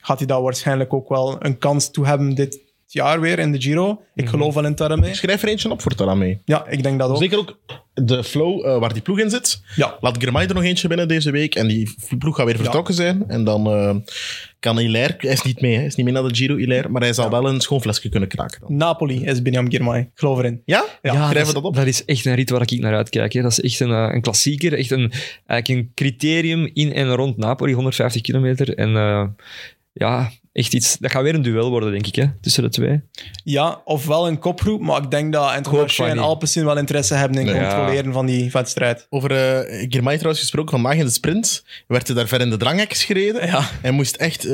gaat hij daar waarschijnlijk ook wel een kans toe hebben dit jaar weer in de Giro. Ik geloof wel in Taramae. Schrijf er eentje op voor Taramae. Ja, ik denk dat ook. Zeker ook de flow waar die ploeg in zit. Ja. Laat Girmay er nog eentje binnen deze week en die ploeg gaat weer vertrokken zijn. En dan kan Hilaire... Hij is niet mee naar de Giro, Hilaire, maar hij zal wel een schoon flesje kunnen kraken. Dan. Napoli is Binyam Girmay. Ik geloof erin. Ja? Ja, schrijven we dat op. Dat is echt een rit waar ik naar uitkijk. Hè. Dat is echt een klassieker. Echt eigenlijk een criterium in en rond Napoli. 150 kilometer. En echt iets. Dat gaat weer een duel worden, denk ik, hè? Tussen de twee. Ja, ofwel een kopgroep, maar ik denk dat Intermarché en Alpecin wel interesse hebben in controleren van die wedstrijd. Over Girmay trouwens gesproken, vandaag in de sprint werd hij daar ver in de drangheks gereden. Ja. Hij moest echt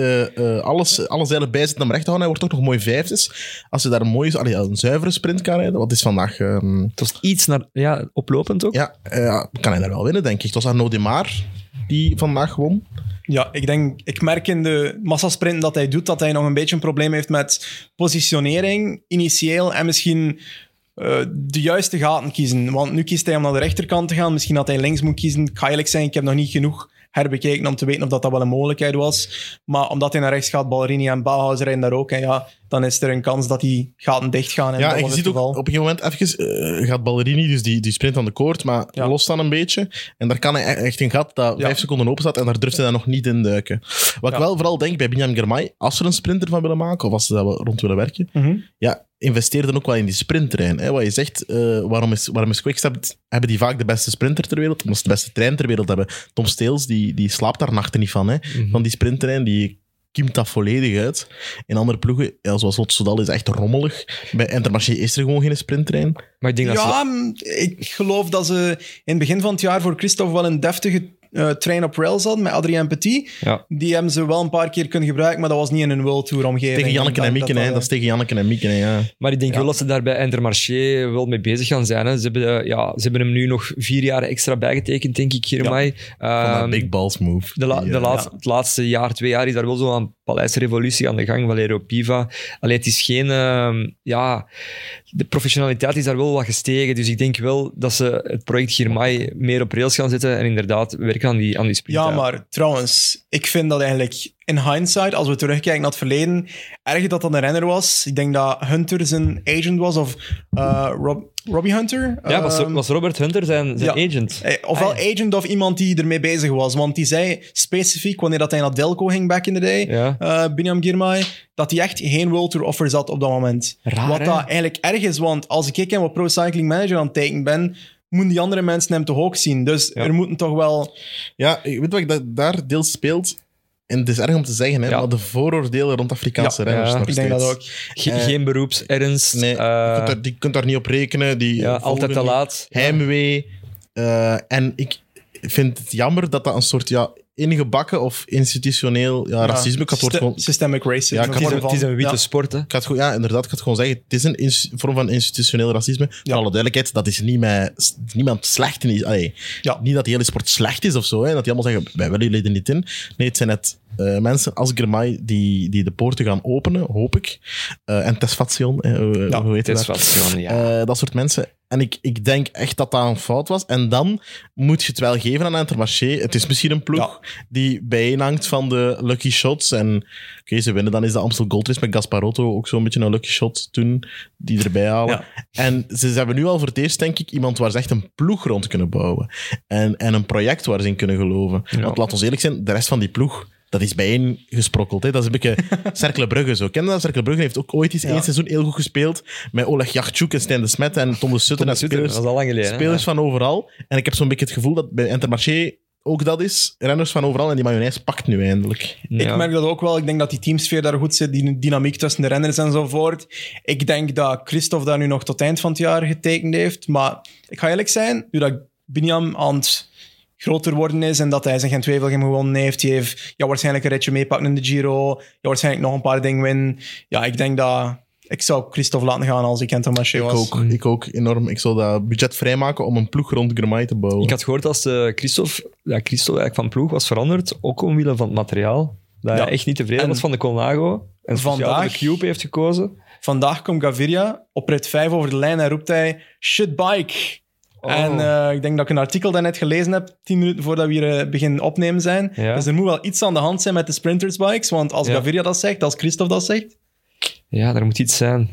alles eigenlijk bijzetten om recht te houden. Hij wordt toch nog mooi vijfdes. Als hij daar een zuivere sprint kan rijden, wat is vandaag... Het was iets naar... Ja, oplopend ook. Ja, kan hij daar wel winnen, denk ik. Het was Arnaud Demar die vandaag won. Ja, ik merk in de massasprinten dat hij doet, dat hij nog een beetje een probleem heeft met positionering, initieel, en misschien de juiste gaten kiezen. Want nu kiest hij om naar de rechterkant te gaan. Misschien had hij links moet kiezen. Ik ga eerlijk zijn, ik heb nog niet genoeg herbekeken om te weten of dat wel een mogelijkheid was. Maar omdat hij naar rechts gaat, Ballerini en Bauhaus rijden daar ook. En ja, dan is er een kans dat die gaten dichtgaan. En ja, en je ziet ook op een gegeven moment even... gaat Ballerini, dus die sprint aan de koord, maar ja, lost dan een beetje. En daar kan hij echt een gat dat 5 seconden open staat en daar durft hij dan nog niet in duiken. Wat ik wel vooral denk bij Binyam Girmay, als ze een sprinter van willen maken, of als ze daar rond willen werken, ja, investeer dan ook wel in die sprinttrein. Hè? Wat je zegt, waarom is Quickstep... Hebben die vaak de beste sprinter ter wereld? Omdat ze de beste trein ter wereld hebben. Tom Steels, die slaapt daar nachten niet van. Hè? Mm-hmm. Van die sprinttrein, die kiemt dat volledig uit. In andere ploegen, zoals Lotto Soudal, is echt rommelig. Bij Intermarché is er gewoon geen sprinttrein. Maar ik denk dat ik geloof dat ze in het begin van het jaar voor Christophe wel een deftige trein op rails hadden met Adrien Petit. Ja. Die hebben ze wel een paar keer kunnen gebruiken, maar dat was niet in hun World Tour omgeving. Tegen Janneke en Mieke, dat is tegen Janneke en Mieke, ja. Maar ik denk wel dat ze daar bij Intermarché wel mee bezig gaan zijn. Hè. Ze hebben hem nu nog 4 jaar extra bijgetekend, denk ik, Girmay. Ja. Van big balls move. Het laatste jaar, 2 jaar, is daar wel zo'n paleisrevolutie aan de gang, Valerio Piva. Allee, het is geen... de professionaliteit is daar wel wat gestegen, dus ik denk wel dat ze het project Girmay meer op rails gaan zetten en inderdaad werken aan die sprint. Ja, maar trouwens, ik vind dat eigenlijk in hindsight, als we terugkijken naar het verleden, erg dat dat een renner was. Ik denk dat Hunter zijn agent was, of Robbie Hunter. Ja, was Robert Hunter zijn agent. Ofwel agent of iemand die ermee bezig was. Want die zei specifiek, wanneer dat hij naar Delco ging back in the day, Binyam Girmay, dat hij echt geen World Tour offers had op dat moment. Raar, wat dat eigenlijk erg is, want als ik hem op Pro Cycling Manager aan het tekenen ben, moeten die andere mensen hem toch ook zien. Dus er moeten toch wel... Ja, weet wat dat daar deels speelt? En het is erg om te zeggen, hè, maar de vooroordelen rond Afrikaanse renners nog steeds. Ik denk dat ook. Geen beroepsernst. Nee, je kunt daar niet op rekenen. Altijd te laat. Heimwee. En ik vind het jammer dat dat een soort... ingebakken of institutioneel racisme. Ik had het gewoon, systemic racism. Ja, het is een witte sport, hè? Ik had gewoon zeggen, het is een vorm van institutioneel racisme. Voor alle duidelijkheid, dat is niet met niemand slecht. Niet dat de hele sport slecht is of zo, hè, dat die allemaal zeggen, wij willen jullie er niet in. Nee, het zijn net mensen als Girmay die de poorten gaan openen, hoop ik. En Tesfation, hoe heet Tesfation, dat soort mensen. En ik denk echt dat dat een fout was. En dan moet je het wel geven aan Intermarché. Het is misschien een ploeg die bijeenhangt van de lucky shots. En ze winnen. Dan is de Amstel Gold Race met Gasparotto ook zo'n beetje een lucky shot toen. Die erbij halen. Ja. En ze hebben nu al voor het eerst, denk ik, iemand waar ze echt een ploeg rond kunnen bouwen. En een project waar ze in kunnen geloven. Ja. Want laat ons eerlijk zijn, de rest van die ploeg, dat is bijeengesprokkeld. Hè? Dat is een beetje Cercle Brugge zo. Ken je dat? Cercle Brugge heeft ook ooit eens één seizoen heel goed gespeeld met Oleg Jarchuk en Stijn de Smet en Tom de Sutter. Dat is al lang geleden. Spelers van overal. En ik heb zo'n beetje het gevoel dat bij Intermarché ook dat is. Renners van overal en die mayonaise pakt nu eindelijk. Ja. Ik merk dat ook wel. Ik denk dat die teamsfeer daar goed zit, die dynamiek tussen de renners enzovoort. Ik denk dat Christophe daar nu nog tot het eind van het jaar getekend heeft. Maar ik ga eerlijk zijn, nu dat Binyam aan het groter worden is en dat hij zijn Gent-Wevelgem gewonnen heeft. Die heeft waarschijnlijk een ritje meepakken in de Giro. Waarschijnlijk nog een paar dingen winnen. Ja, ik denk dat... Ik zou Christophe laten gaan als ik Intermarché was. Ik ook enorm. Ik zou dat budget vrijmaken om een ploeg rond Girmay te bouwen. Ik had gehoord dat Christophe eigenlijk van ploeg was veranderd, ook omwille van het materiaal. Dat hij echt niet tevreden was van de Colnago. En vandaag voor de Cube heeft gekozen. Vandaag komt Gaviria op rit 5 over de lijn en roept hij shit bike. Oh. En ik denk dat ik een artikel daarnet gelezen heb, 10 minuten voordat we hier beginnen opnemen zijn. Ja. Dus er moet wel iets aan de hand zijn met de sprintersbikes, want als Gaviria dat zegt, als Christophe dat zegt... Ja, daar moet iets zijn.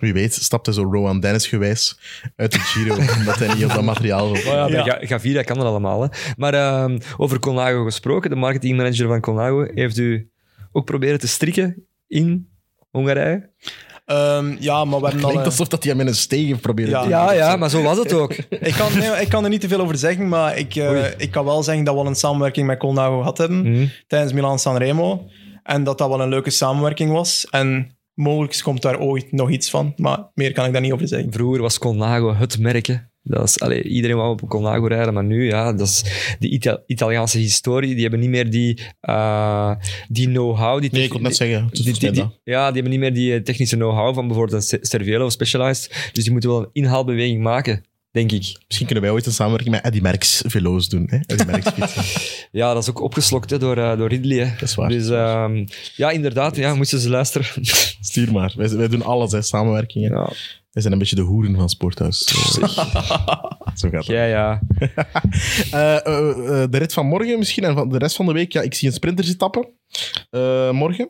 Wie weet, stapte zo Rowan Dennis-gewijs uit de Giro, omdat hij niet op dat materiaal zat. Oh Gaviria kan dat allemaal. Hè. Maar over Colnago gesproken, de marketingmanager van Colnago, heeft u ook proberen te strikken in Hongarije? Maar we hebben het klinkt alsof dat hij hem in een steeg heeft proberen te doen. Ja, maar zo was het ook. Ik kan er niet te veel over zeggen, maar ik kan wel zeggen dat we al een samenwerking met Colnago gehad hebben tijdens Milan-Sanremo. En dat dat wel een leuke samenwerking was. En mogelijk komt daar ooit nog iets van, maar meer kan ik daar niet over zeggen. Vroeger was Colnago het merk, hè. Dat is, iedereen wou op Colnago rijden, maar nu, dat is die Italiaanse historie. Die hebben niet meer die know-how. Ik kon net zeggen. Die hebben niet meer die technische know-how van bijvoorbeeld een Cervelo of Specialized. Dus die moeten wel een inhaalbeweging maken. Denk ik. Misschien kunnen wij ooit een samenwerking met Eddy Merckx velo's doen. Hè? Eddy Merckx fietsen. Ja, dat is ook opgeslokt hè, door Ridley. Hè. Dat is waar. Dus ja, inderdaad. Ja, moesten ze luisteren. Stuur maar. Wij doen alles, hè, samenwerkingen. Ja. Wij zijn een beetje de hoeren van Sporthuis. Zo gaat het. Ja. De rit van morgen misschien en van de rest van de week. Ja, ik zie een sprinter tappen. Morgen.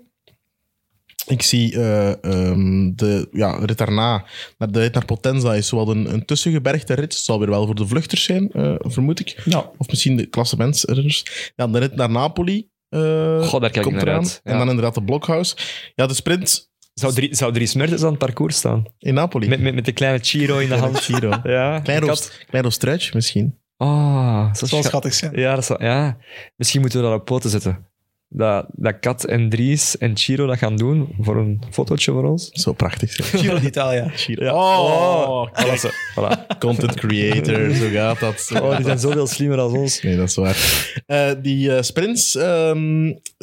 Ik zie de rit daarna, de rit naar Potenza is zowel een tussengebergte rit. Het zal weer wel voor de vluchters zijn, vermoed ik. Ja. Of misschien de klassementsrenners. Ja, de rit naar Napoli daar kijk komt eraan. Ja. En dan inderdaad de Blockhouse. Ja, de sprint... Zou drie smertes aan het parcours staan? In Napoli? Met de kleine Giro in de hand. Giro. Ja, klein rostruitje misschien. Oh, dat zou schattig zijn. Ja, ja, misschien moeten we dat op poten zetten. Dat Kat en Dries en Giro dat gaan doen voor een fotootje voor ons. Zo prachtig. Giro Italia. Giro. Oh, klasse. Voilà. Content creator, zo gaat dat. Die zijn zoveel slimmer dan ons. Nee, dat is waar. Die sprints, er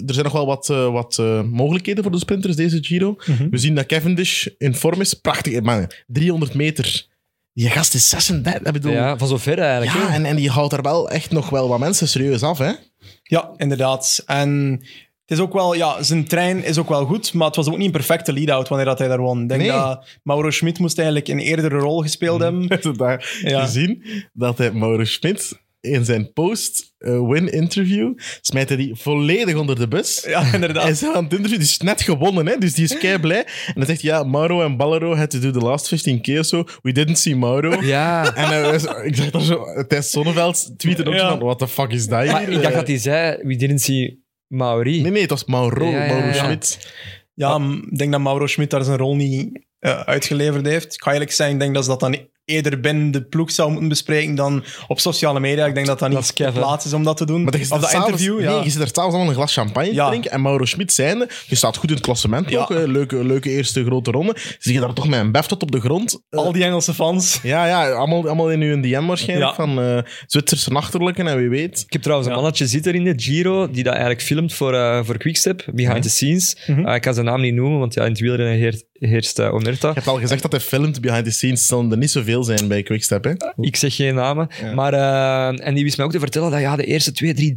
zijn nog wel wat mogelijkheden voor de sprinters deze Giro. Mm-hmm. We zien dat Cavendish in vorm is. Prachtig, man. 300 meter. Die gast is 36. Ja, van zover eigenlijk. Ja, en die houdt er wel echt nog wel wat mensen serieus af, hè? Ja, inderdaad. En het is ook wel, ja, zijn trein is ook wel goed, maar het was ook niet een perfecte lead-out wanneer dat hij daar won. Ik denk dat Mauro Schmidt moest eigenlijk een eerdere rol gespeeld hebben. Je zien dat hij Mauro Schmidt in zijn post-win interview smijt hij die volledig onder de bus. Ja, inderdaad. Hij is aan het interview, die is net gewonnen, hè, dus die is kei blij. En hij zegt, ja, Mauro en Ballero had to do the last 15 keer of zo. We didn't see Mauro. Ja. En ik dacht dan zo, Thijs Sonneveld tweette ook van, what the fuck is dat hier? Ik dacht dat hij zei, we didn't see Mauri. Nee, het was Mauro, Mauro Schmidt. Ja, ik denk dat Mauro Schmidt daar zijn rol niet uitgeleverd heeft. Ik ga eerlijk zijn, ik denk dat ze dat dan eerder binnen de ploeg zou moeten bespreken dan op sociale media. Ik denk dat dat niet de plaats is om dat te doen. Maar of dat interview, je zit er s'avonds al een glas champagne te drinken en Mauro Schmidt zijnde, je staat goed in het klassement ook, leuke eerste grote ronde. Zie je daar toch met een bef tot op de grond. Al die Engelse fans. Ja, allemaal in hun DM waarschijnlijk, van Zwitserse nachterlijken en wie weet. Ik heb trouwens een mannetje zitten in de Giro die dat eigenlijk filmt voor Quickstep, behind the scenes. Mm-hmm. Ik kan zijn naam niet noemen, want in het wielrennen heerst omerta. Je hebt al gezegd dat hij filmt behind the scenes, zullen er niet zoveel zijn bij Quickstep, hè? Ik zeg geen namen. Ja. Maar, en die wist mij ook te vertellen dat de eerste twee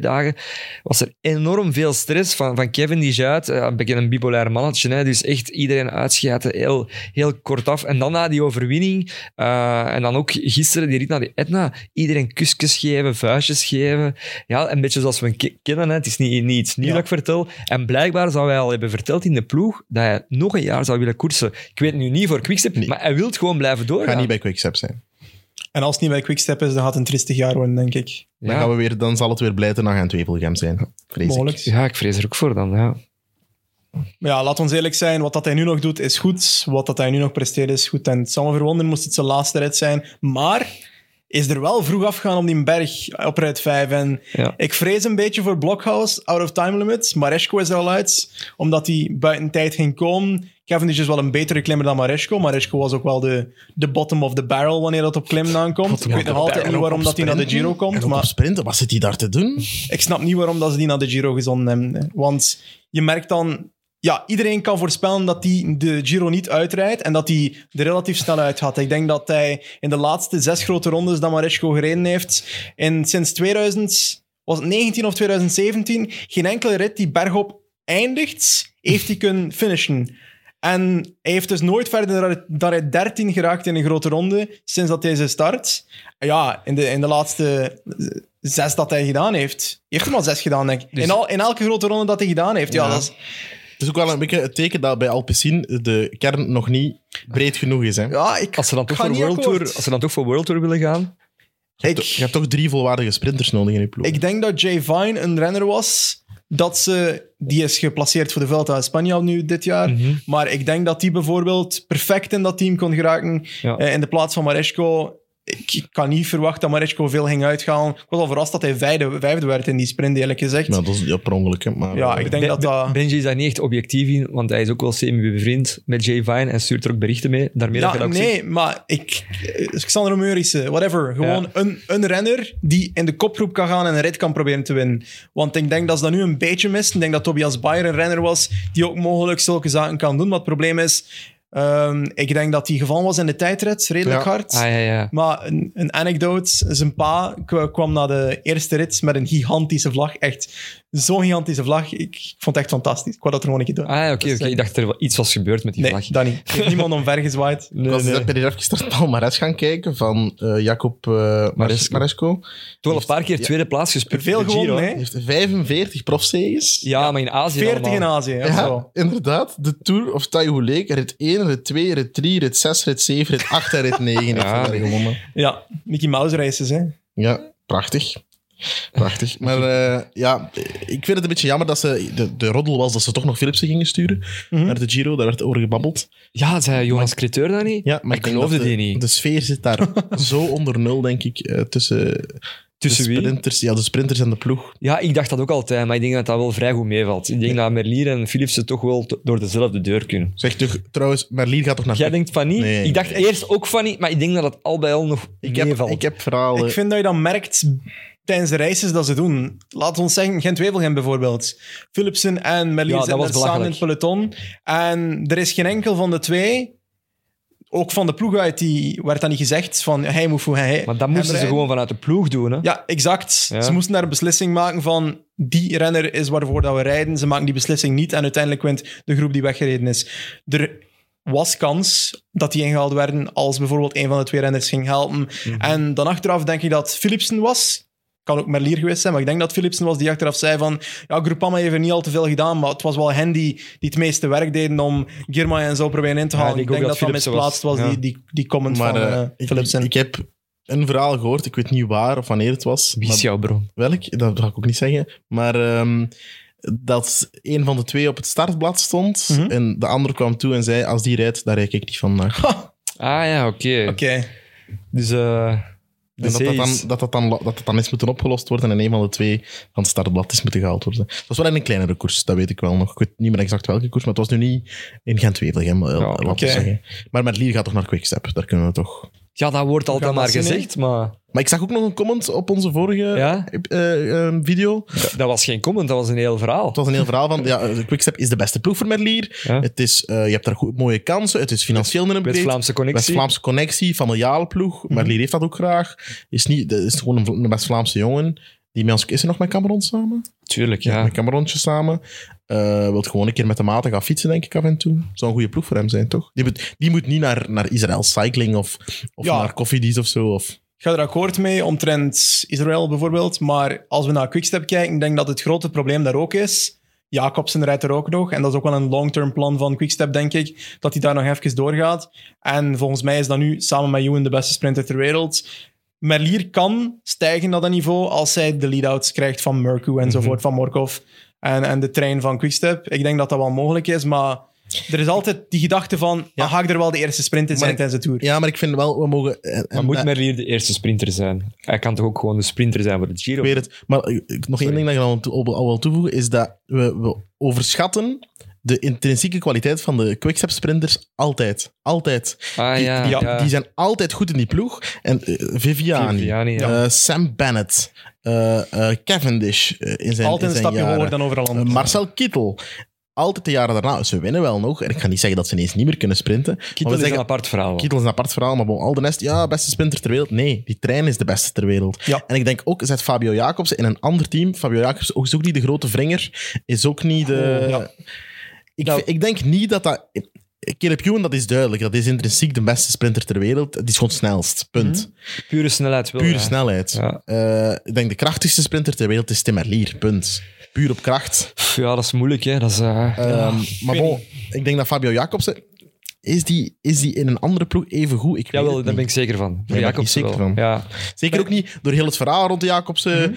dagen, was er enorm veel stress van Cavendish uit. Een beetje een bipolair mannetje, hè? Dus echt iedereen uitschijten, heel, heel kort af. En dan na die overwinning, en dan ook gisteren, die rit naar de Etna, iedereen kusjes geven, vuistjes geven. Ja, een beetje zoals we hem kennen, hè? Het is niet iets nieuws dat ik vertel. En blijkbaar zou hij al hebben verteld in de ploeg dat hij nog een jaar zou willen koersen. Ik weet nu niet voor Quickstep, maar hij wil het gewoon blijven doen. Ga niet bij Quickstep zijn. En als het niet bij Quickstep is, dan gaat het een tristig jaar worden, denk ik. Ja. Dan zal het weer Blijten en Wevelgem zijn. Mogelijk. Ja, ik vrees er ook voor dan, ja. Ja, laat ons eerlijk zijn. Wat dat hij nu nog doet, is goed. Wat dat hij nu nog presteert, is goed. En het zou me verwonderen, moest het zijn laatste rit zijn. Maar... is er wel vroeg afgegaan op die berg op Rit 5. En ik vrees een beetje voor Blockhouse, out of time limits. Maresco is er al uit, omdat hij buiten tijd ging komen. Cavendish is wel een betere klimmer dan Maresco. Maresco was ook wel de bottom of the barrel wanneer dat op klim aankomt. Ik weet nog altijd niet waarom dat hij naar de Giro komt. Maar op sprinten, wat zit hij daar te doen? Ik snap niet waarom dat ze die naar de Giro gezonden hebben. Want je merkt dan... ja, iedereen kan voorspellen dat hij de Giro niet uitrijdt en dat hij er relatief snel uit gaat. Ik denk dat hij in de laatste 6 grote rondes dat Maresco gereden heeft, sinds 2019 of 2017, geen enkele rit die bergop eindigt, heeft hij kunnen finishen. En hij heeft dus nooit verder dan hij 13 geraakt in een grote ronde sinds dat hij ze start. Ja, in de laatste 6 dat hij gedaan heeft. Heeft hij al 6 gedaan, denk ik. Dus... In elke grote ronde dat hij gedaan heeft. Ja, dat is... Het is ook wel een beetje het teken dat bij Alpecin de kern nog niet breed genoeg is. Hè? Ja, als ze dan toch voor World Tour willen gaan... Je hebt toch 3 volwaardige sprinters nodig in je ploeg. Ik denk dat Jay Vine een renner was... die is geplaceerd voor de Vuelta in Spanje nu dit jaar. Mm-hmm. Maar ik denk dat die bijvoorbeeld perfect in dat team kon geraken. Ja. In de plaats van Maresco... Ik kan niet verwachten dat Maresco veel ging uitgaan. Ik was al verrast dat hij vijfde werd in die sprint, eerlijk gezegd. Ja, dat is per ongeluk. Maar... ja, ik denk dat Benji is daar niet echt objectief in, want hij is ook wel semi-bevriend met Jay Vine en stuurt er ook berichten mee. Maar Xander Meurissen, whatever. Gewoon een renner die in de kopgroep kan gaan en een rit kan proberen te winnen. Want ik denk dat ze dat nu een beetje mist. Ik denk dat Tobias Bayer een renner was die ook mogelijk zulke zaken kan doen. Maar het probleem is... Ik denk dat hij gevallen was in de tijdrit, redelijk hard. Maar een anecdote, zijn pa kwam na de eerste rit met een gigantische vlag. Echt zo'n gigantische vlag. Ik vond het echt fantastisch. Ik wou dat er gewoon een keer doen. Oké. Ik dacht er wel iets was gebeurd met die vlag. Nee, dat niet. Ik heb niemand omvergezwaaid. Ik ben hier even naar het palmares gaan kijken van Jacob Maresco. Toch al een paar keer tweede plaats gespeeld. Veel gewonnen, hè? Hij heeft 45 profzeges. Ja, maar in Azië 40 allemaal. In Azië, ja, zo. Inderdaad. De Tour of Taihoulek, rit 1, rit 2, rit 3, rit 6, rit 7, rit 8 en rit 9 heeft hij gewonnen. Ja, Mickey Mouse races, hè? Ja, prachtig. Prachtig. Maar ik vind het een beetje jammer dat ze... De roddel was dat ze toch nog Philipsen gingen sturen naar de Giro. Daar werd over gebabbeld. Ja, zei Jonas Creteur daar niet? Ja, maar ik geloofde die niet. De sfeer zit daar zo onder nul, denk ik, tussen de sprinters, wie? Ja, de sprinters en de ploeg. Ja, ik dacht dat ook altijd, maar ik denk dat dat wel vrij goed meevalt. Ik denk dat Merlier en Philipsen toch wel door dezelfde deur kunnen. Zeg toch, trouwens, Merlier gaat toch naar... Jij denkt van niet? Nee, ik dacht eerst ook van niet, maar ik denk dat het al bij al nog meevalt. Ik heb verhalen... Ik vind dat je dan merkt... Tijdens de races dat ze doen. Laten we ons zeggen, Gent-Wevelgem bijvoorbeeld. Philipsen en Merlier zitten samen in het peloton. En er is geen enkel van de twee, ook van de ploeg uit, die werd dat niet gezegd van hij moet voor hij. Maar dat moesten ze gewoon vanuit de ploeg doen, hè? Ja, exact. Ja. Ze moesten daar een beslissing maken van die renner is waarvoor dat we rijden. Ze maken die beslissing niet en uiteindelijk wint de groep die weggereden is. Er was kans dat die ingehaald werden als bijvoorbeeld een van de twee renners ging helpen. Mm-hmm. En dan achteraf denk ik dat Philipsen was... Kan ook Merlier geweest zijn, maar ik denk dat Philipsen was die achteraf zei van ja, Groupama heeft er niet al te veel gedaan, maar het was wel hen die het meeste werk deden om Girmay en zo proberen in te halen. Ja, ik denk dat misplaatst was die comment maar, van Philipsen. Ik heb een verhaal gehoord, ik weet niet waar of wanneer het was. Wie is jouw bron? Welk? Dat ga ik ook niet zeggen. Maar dat een van de twee op het startblad stond en de ander kwam toe en zei als die rijdt, daar rijd ik niet vandaag. Oké. Dus... En dat dan is moeten opgelost worden en een van de twee van het startblad is moeten gehaald worden. Het was wel in een kleinere koers, dat weet ik wel nog. Ik weet niet meer exact welke koers, maar het was nu niet in Gent-Wevelgem, zeggen. Maar Merlier gaat toch naar Quickstep, daar kunnen we toch... Ja, dat wordt altijd maar gezegd, maar... Maar ik zag ook nog een comment op onze vorige video. Dat was geen comment, dat was een heel verhaal. Het was een heel verhaal van, Quickstep is de beste ploeg voor Merlier. Ja. Het is, je hebt daar mooie kansen, het is financieel een West-Vlaamse connectie, familiale ploeg. Mm-hmm. Merlier heeft dat ook graag. Is gewoon een West-Vlaamse jongen. Is hij nog met Cameron samen? Tuurlijk, ja. Met Camerontje samen. Wilt gewoon een keer met de maten gaan fietsen, denk ik, af en toe. Zou een goede ploeg voor hem zijn, toch? Die moet niet naar Israël Cycling of naar koffiedies of zo. Of... Ik ga er akkoord mee, omtrent Israël bijvoorbeeld. Maar als we naar Quickstep kijken, denk ik dat het grote probleem daar ook is. Jacobsen rijdt er ook nog. En dat is ook wel een long-term plan van Quickstep, denk ik. Dat hij daar nog even doorgaat. En volgens mij is dat nu, samen met Ewan, de beste sprinter ter wereld... Merlier kan stijgen naar dat niveau als zij de lead-outs krijgt van Merku enzovoort, van Morkov en de trein van Quickstep. Ik denk dat dat wel mogelijk is, maar er is altijd die gedachte van, ga ik er wel de eerste sprinter zijn tijdens de Tour? Ja, maar ik vind wel, we mogen... moet Merlier de eerste sprinter zijn? Hij kan toch ook gewoon de sprinter zijn voor de Giro? Ik weet het, maar nog één ding dat ik al wil toevoegen, is dat we overschatten... de intrinsieke kwaliteit van de Quickstep-sprinters altijd. Die zijn altijd goed in die ploeg. En Viviani, Sam Bennett, Cavendish in zijn altijd een stapje hoger dan overal anders. Marcel Kittel. Altijd de jaren daarna. Ze winnen wel nog. En ik ga niet zeggen dat ze ineens niet meer kunnen sprinten. Kittel is een apart verhaal. Maar al de rest, beste sprinter ter wereld. Nee, die trein is de beste ter wereld. Ja. En ik denk ook, zet Fabio Jacobsen in een ander team. Fabio Jacobsen is ook niet de grote vringer. Is ook niet de... Ik denk niet dat... Caleb Ewan, dat is duidelijk. Dat is intrinsiek de beste sprinter ter wereld. Het is gewoon snelst. Punt. Pure snelheid. Snelheid. Ja. Ik denk de krachtigste sprinter ter wereld is Tim Merlier. Punt. Puur op kracht. Ja, dat is moeilijk. Hè. Dat is, maar bon, ik denk dat Fabio Jacobsen... Is die in een andere ploeg even goed? Daar ben ik zeker van. Voor Jacobsen ben ik zeker wel. Ja. Zeker ook niet door heel het verhaal rond de Jacobsen. Mm-hmm.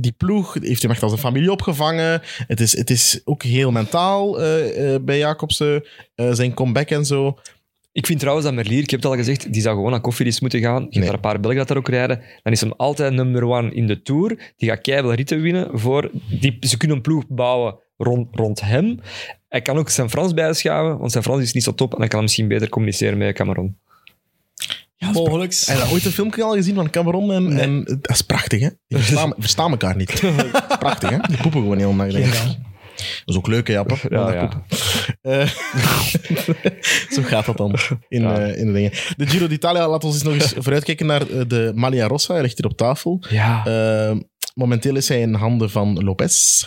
Die ploeg heeft hem echt als een familie opgevangen. Het is ook heel mentaal bij Jacobsen. Zijn comeback en zo. Ik vind trouwens dat Merlier, ik heb het al gezegd, die zou gewoon naar koffiedienst moeten gaan. Je hebt daar een paar Belgen dat daar ook rijden. Dan is hem altijd number one in de Tour. Die gaat keiveel ritten winnen. Ze kunnen een ploeg bouwen rond hem. Hij kan ook zijn Frans bijschaven, want zijn Frans is niet zo top en hij kan misschien beter communiceren met Cameron. Ja, mogelijk. Heb je ooit een filmpje al gezien van Cameron? En dat is prachtig, hè? Die verstaan elkaar niet. Dat is prachtig, hè? Die poepen gewoon heel lang. Ja. Dat is ook leuk, hè, Jappe? Ja. Zo gaat dat dan in de dingen. De Giro d'Italia, laten we eens nog eens vooruitkijken naar de Maglia Rossa. Hij ligt hier op tafel. Ja. Momenteel is hij in handen van Lopez.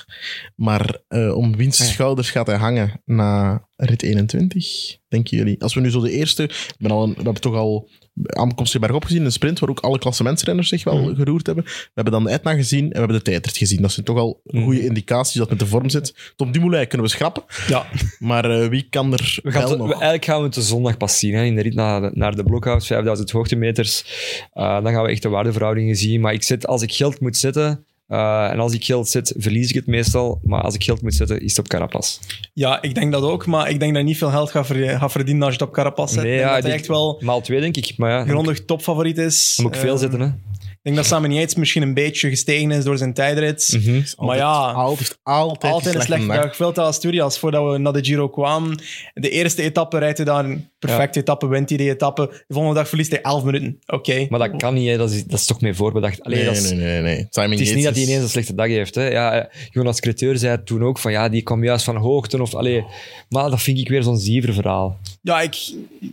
Maar om wiens schouders gaat hij hangen na rit 21, denken jullie? Als we nu zo de eerste... we hebben toch al aankomst bergop gezien, een sprint waar ook alle klassementsrenners zich wel geroerd hebben. We hebben dan de Etna gezien en we hebben de tijdrit gezien. Dat zijn toch al goede indicaties dat het met de vorm zit. Tom Dumoulin kunnen we schrappen. Ja. Maar wie kan er nog? Eigenlijk gaan we het de zondag pas zien, hè, in de rit naar de blockhouse, 5000 hoogtemeters. Dan gaan we echt de waardeverhoudingen zien. Maar als ik geld moet zetten... en als ik geld zet, verlies ik het meestal. Maar als ik geld moet zetten, is het op Carapaz. Ja, ik denk dat ook. Maar ik denk dat je niet veel geld gaat verdienen als je het op Carapaz zet. Nee, ja, dat hij echt wel... Maal 2, denk ik. Maar ja, grondig topfavoriet is. Dan moet ik veel zetten, hè. Ik denk dat Simon Yates misschien een beetje gestegen is door zijn tijdrit. Mm-hmm. Maar altijd een slechte dag. Veel te Asturias, voordat we naar de Giro kwamen. De eerste etappe rijdt hij daar een perfecte etappe, wint hij die etappe. De volgende dag verliest hij 11 minuten. Okay. Maar dat kan niet, hè. Dat is toch mee voorbedacht. Allee, nee. Simon Yates is niet dat hij ineens een slechte dag heeft. Hè. Ja, Jonas Creteur zei het toen ook, van ja, die kwam juist van hoogte. Maar dat vind ik weer zo'n zieververhaal. Ja,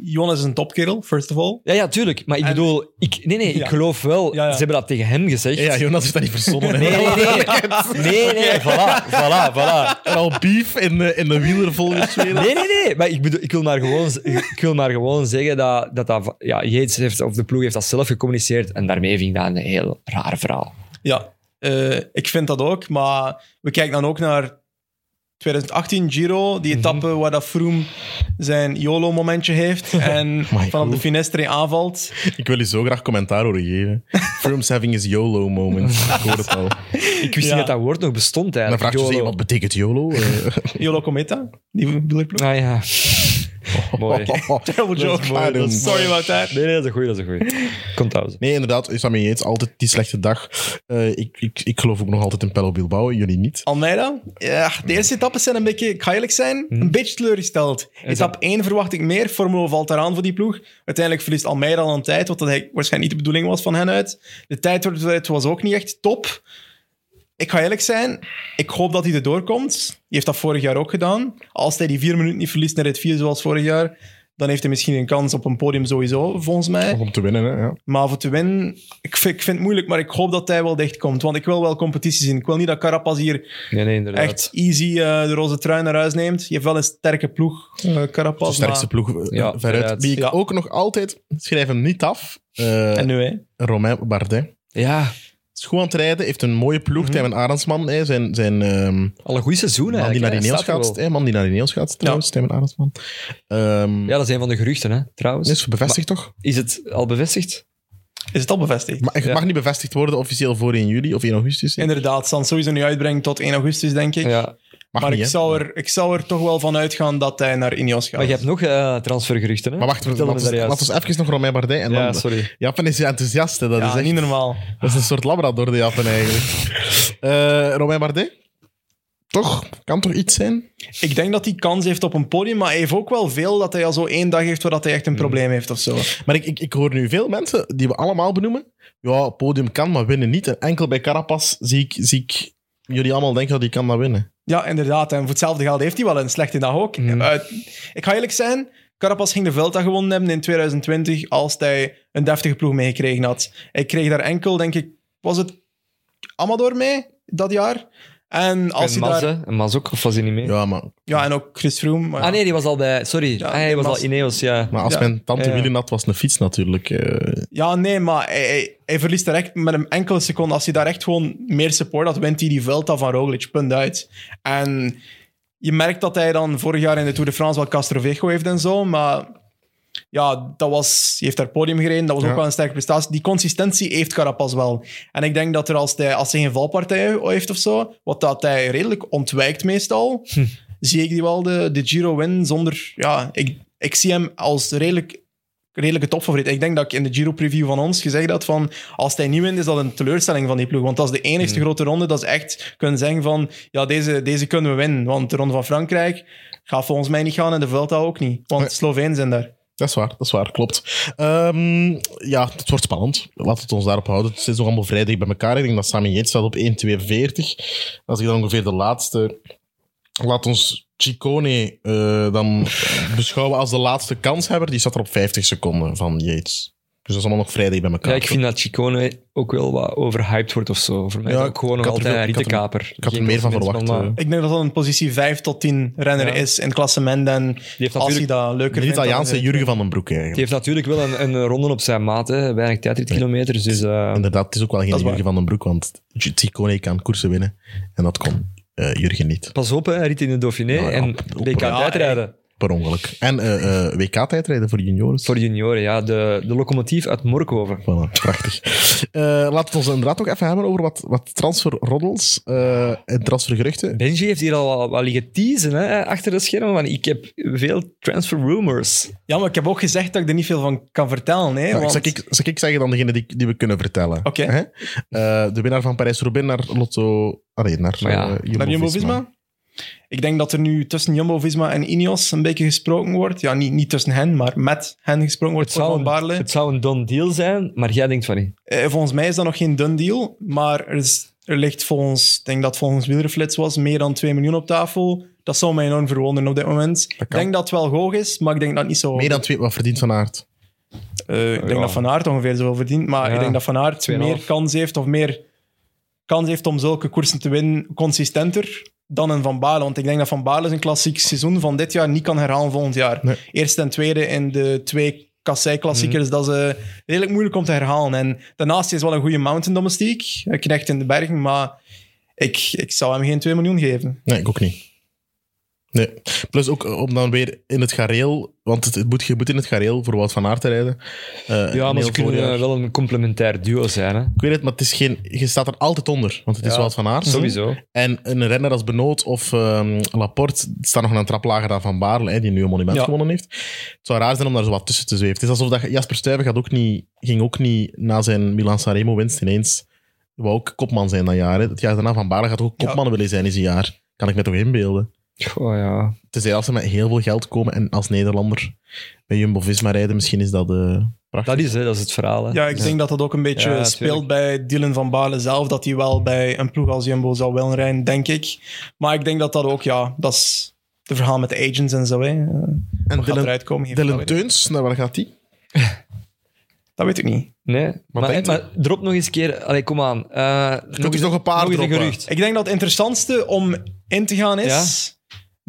Jonas is een topkerel, first of all. Ja, tuurlijk. Maar ik geloof wel... Ja. Ze hebben dat tegen hem gezegd. Ja, Jonas heeft dat niet verzonnen. Nee, voilà. En al beef in de wielervolgerswereld. Nee. Maar ik wil maar gewoon zeggen dat Yates heeft, of de ploeg heeft dat zelf gecommuniceerd. En daarmee vind ik dat een heel raar verhaal. Ja, ik vind dat ook. Maar we kijken dan ook naar 2018 Giro, die etappe waar dat Froome zijn YOLO-momentje heeft en vanaf de Finestre aanvalt. Ik wil je zo graag commentaar horen geven. Froome's having his YOLO-moment. Ik hoor het al. Ik wist niet dat dat woord nog bestond eigenlijk. Dan vraag je wat betekent YOLO? YOLO Cometa, die wielerploeg. Ah ja. Mooi. Terrible joke. Mooi. Sorry about that. Nee, dat is een goeie. Komt thuis. Nee, inderdaad. Sammy Yates, altijd die slechte dag. Ik geloof ook nog altijd in Pello Bilbao. Jullie niet. Almeida? Ja, de eerste etappes zijn een beetje, ik ga eerlijk zijn, een beetje teleurgesteld. Etappe 1 verwacht ik meer. Formule valt eraan voor die ploeg. Uiteindelijk verliest Almeida al een tijd, wat dat waarschijnlijk niet de bedoeling was van hen uit. De tijd was ook niet echt top. Ik ga eerlijk zijn, ik hoop dat hij erdoor komt. Hij heeft dat vorig jaar ook gedaan. Als hij die 4 minuten niet verliest naar het 4 zoals vorig jaar, dan heeft hij misschien een kans op een podium sowieso, volgens mij. Of om te winnen, hè. Ja. Maar voor te winnen, ik vind het moeilijk, maar ik hoop dat hij wel dichtkomt. Want ik wil wel competitie zien. Ik wil niet dat Carapaz hier echt easy de roze trui naar huis neemt. Je hebt wel een sterke ploeg, Carapaz. De sterkste ploeg, veruit. Die ik ook nog altijd, schrijf hem niet af. En nu, hè? Romain Bardet. Ja. Is goed aan het rijden, heeft een mooie ploeg. Tijmen Arendsman, al een goede seizoen eigenlijk. Man die naar de Neels gaat, trouwens, Tijmen Arendsman. Ja, dat is een van de geruchten, hè, trouwens. Is bevestigd, toch? Is het al bevestigd? Maar het mag niet bevestigd worden officieel voor 1 juli of 1 augustus. Hè? Inderdaad, zal sowieso nu uitbrengen tot 1 augustus, denk ik. Ja. Maar niet, ik zou er toch wel van uitgaan dat hij naar Ineos gaat. Maar je hebt nog transfergeruchten, hè? Maar wacht, laten we even nog Romain Bardet en Landa. Sorry. Japan is enthousiast, hè? Dat is echt niet normaal. Dat is een soort labrador, de Japan, eigenlijk. Romain Bardet? Toch? Kan toch iets zijn? Ik denk dat hij kans heeft op een podium, maar hij heeft ook wel veel dat hij al zo 1 dag heeft waar hij echt een probleem heeft of zo. Maar ik hoor nu veel mensen, die we allemaal benoemen, ja, podium kan, maar winnen niet. En enkel bij Carapaz zie ik jullie allemaal denken dat hij kan maar winnen. Ja, inderdaad. En voor hetzelfde geld heeft hij wel een slechte dag ook. Ik ga eerlijk zijn, Carapaz ging de Vuelta gewonnen hebben in 2020 als hij een deftige ploeg meegekregen had. Hij kreeg daar enkel, denk ik, was het Amador mee dat jaar? En als hij Mas ook, of was hij niet mee? Ja, maar... Ja, en ook Chris Froome. Maar... Ah nee, die was al bij... Sorry, ja, hij was al Ineos, ja. Maar als mijn tante Willen had, was een fiets natuurlijk. Ja, nee, maar hij verliest direct met een enkele seconde. Als hij daar echt gewoon meer support had, wint hij die Vuelta van Roglic, punt uit. En je merkt dat hij dan vorig jaar in de Tour de France wel Castrovejo heeft en zo, maar... Ja, hij heeft daar podium gereden. Dat was ook wel een sterke prestatie. Die consistentie heeft Carapaz wel. En ik denk dat als hij geen valpartij heeft of zo, wat dat hij redelijk ontwijkt meestal, zie ik die wel de Giro win zonder... Ja, ik zie hem als redelijke topfavoriet. Ik denk dat ik in de Giro-preview van ons gezegd had van als hij niet wint, is dat een teleurstelling van die ploeg. Want dat is de enigste grote ronde dat ze echt kunnen zeggen van ja, deze kunnen we winnen. Want de Ronde van Frankrijk gaat volgens mij niet gaan en de Vuelta ook niet. Want Slovenen zijn daar. Dat is waar, klopt. Ja, het wordt spannend. Laten we ons daarop houden. Het is nog allemaal vrij dicht bij elkaar. Ik denk dat Sami Yates staat op 1,42. Als ik dan ongeveer de laatste Laat ons Ciccone dan beschouwen als de laatste kanshebber. Die staat er op 50 seconden van Yates. Dus dat is allemaal nog vrijdag bij elkaar. Ja, ik vind dat Ciccone ook wel wat overhyped wordt of zo. Voor mij is ook gewoon nog altijd een rietekaper. Ik had er meer van verwacht. Ik denk dat dat een positie 5 tot 10 renner is in klassement. En die heeft als hij dat leuker vindt... De Italiaanse Jurgen van den Broek eigenlijk. Die heeft natuurlijk wel een ronde op zijn maat. Hè. Weinig tijdritkilometers. Dus, inderdaad, het is ook wel geen Jurgen van den Broek. Want Ciccone kan koersen winnen. En dat kon Jurgen niet. Pas op, hè, hij riet in de Dauphiné en WK-tijdrijden. Per ongeluk. En WK-tijdrijden voor junioren. Voor junioren, ja. De locomotief uit Morkhoven. Voilà, prachtig. Laten we ons inderdaad ook even hebben over wat transferroddels en transfergeruchten. Benji heeft hier al wat liggen teasen, hè, achter de schermen. Want ik heb veel transferrumors. Ja, maar ik heb ook gezegd dat ik er niet veel van kan vertellen. Hè, ja, want... zal ik zeggen dan degene die we kunnen vertellen? Oké. Okay. De winnaar van Parijs-Roubaix naar Lotto... naar Jumbo-Visma. Ik denk dat er nu tussen Jumbo-Visma en Ineos een beetje gesproken wordt. Ja, niet tussen hen, maar met hen gesproken wordt. Het zou een done deal zijn, maar jij denkt van niet. Volgens mij is dat nog geen done deal, maar er ligt volgens Wielerflits was meer dan 2 miljoen op tafel. Dat zou mij enorm verwonderen op dit moment. Ik denk dat het wel hoog is, maar ik denk dat het niet zo hoog is. Meer dan 2, wat verdient Van Aert? Ik denk dat Van Aert ongeveer zoveel verdient, maar ik denk dat Van Aert 2,5. Meer kans heeft of meer kans heeft om zulke koersen te winnen, consistenter dan een Van Baarle. Want ik denk dat Van Baarle zijn klassiek seizoen van dit jaar niet kan herhalen volgend jaar. Nee. Eerste en tweede in de 2 kassei-klassiekers. Dat is redelijk moeilijk om te herhalen. En daarnaast is wel een goede mountain domestiek. Een knecht in de bergen, maar ik zou hem geen 2 miljoen geven. Nee, ik ook niet. Nee. Plus ook om dan weer in het gareel, want je moet in het gareel voor Wout van Aert te rijden. Maar ze kunnen wel een complementair duo zijn. Hè? Ik weet het, maar het is je staat er altijd onder, want het is Wout van Aert. Sowieso. En een renner als Benoot of Laporte staat nog een trap lager dan Van Baarle, die nu een monument gewonnen heeft. Het zou raar zijn om daar zo wat tussen te zweven. Het is alsof dat Jasper Stuyven ging ook niet na zijn Milan-Sanremo winst ineens. Wou ook kopman zijn dat jaar. Hè? Het jaar daarna Van Baarle gaat ook kopman willen zijn in zijn jaar. Kan ik me toch inbeelden. Oh ja. Tenzij als ze met heel veel geld komen en als Nederlander bij Jumbo-Visma rijden, misschien is dat prachtig. Dat is het verhaal. Hè? Ja, ik denk dat ook een beetje speelt bij Dylan van Baarle zelf, dat hij wel bij een ploeg als Jumbo zou willen rijden, denk ik. Maar ik denk dat ook, dat is het verhaal met de agents en zo. Hè. En Dylan Teuns, naar waar gaat die? Dat weet ik niet. Nee, maar drop nog eens een keer. Allee, kom aan. Nog een paar gerucht. Ik denk dat het interessantste om in te gaan is... Ja?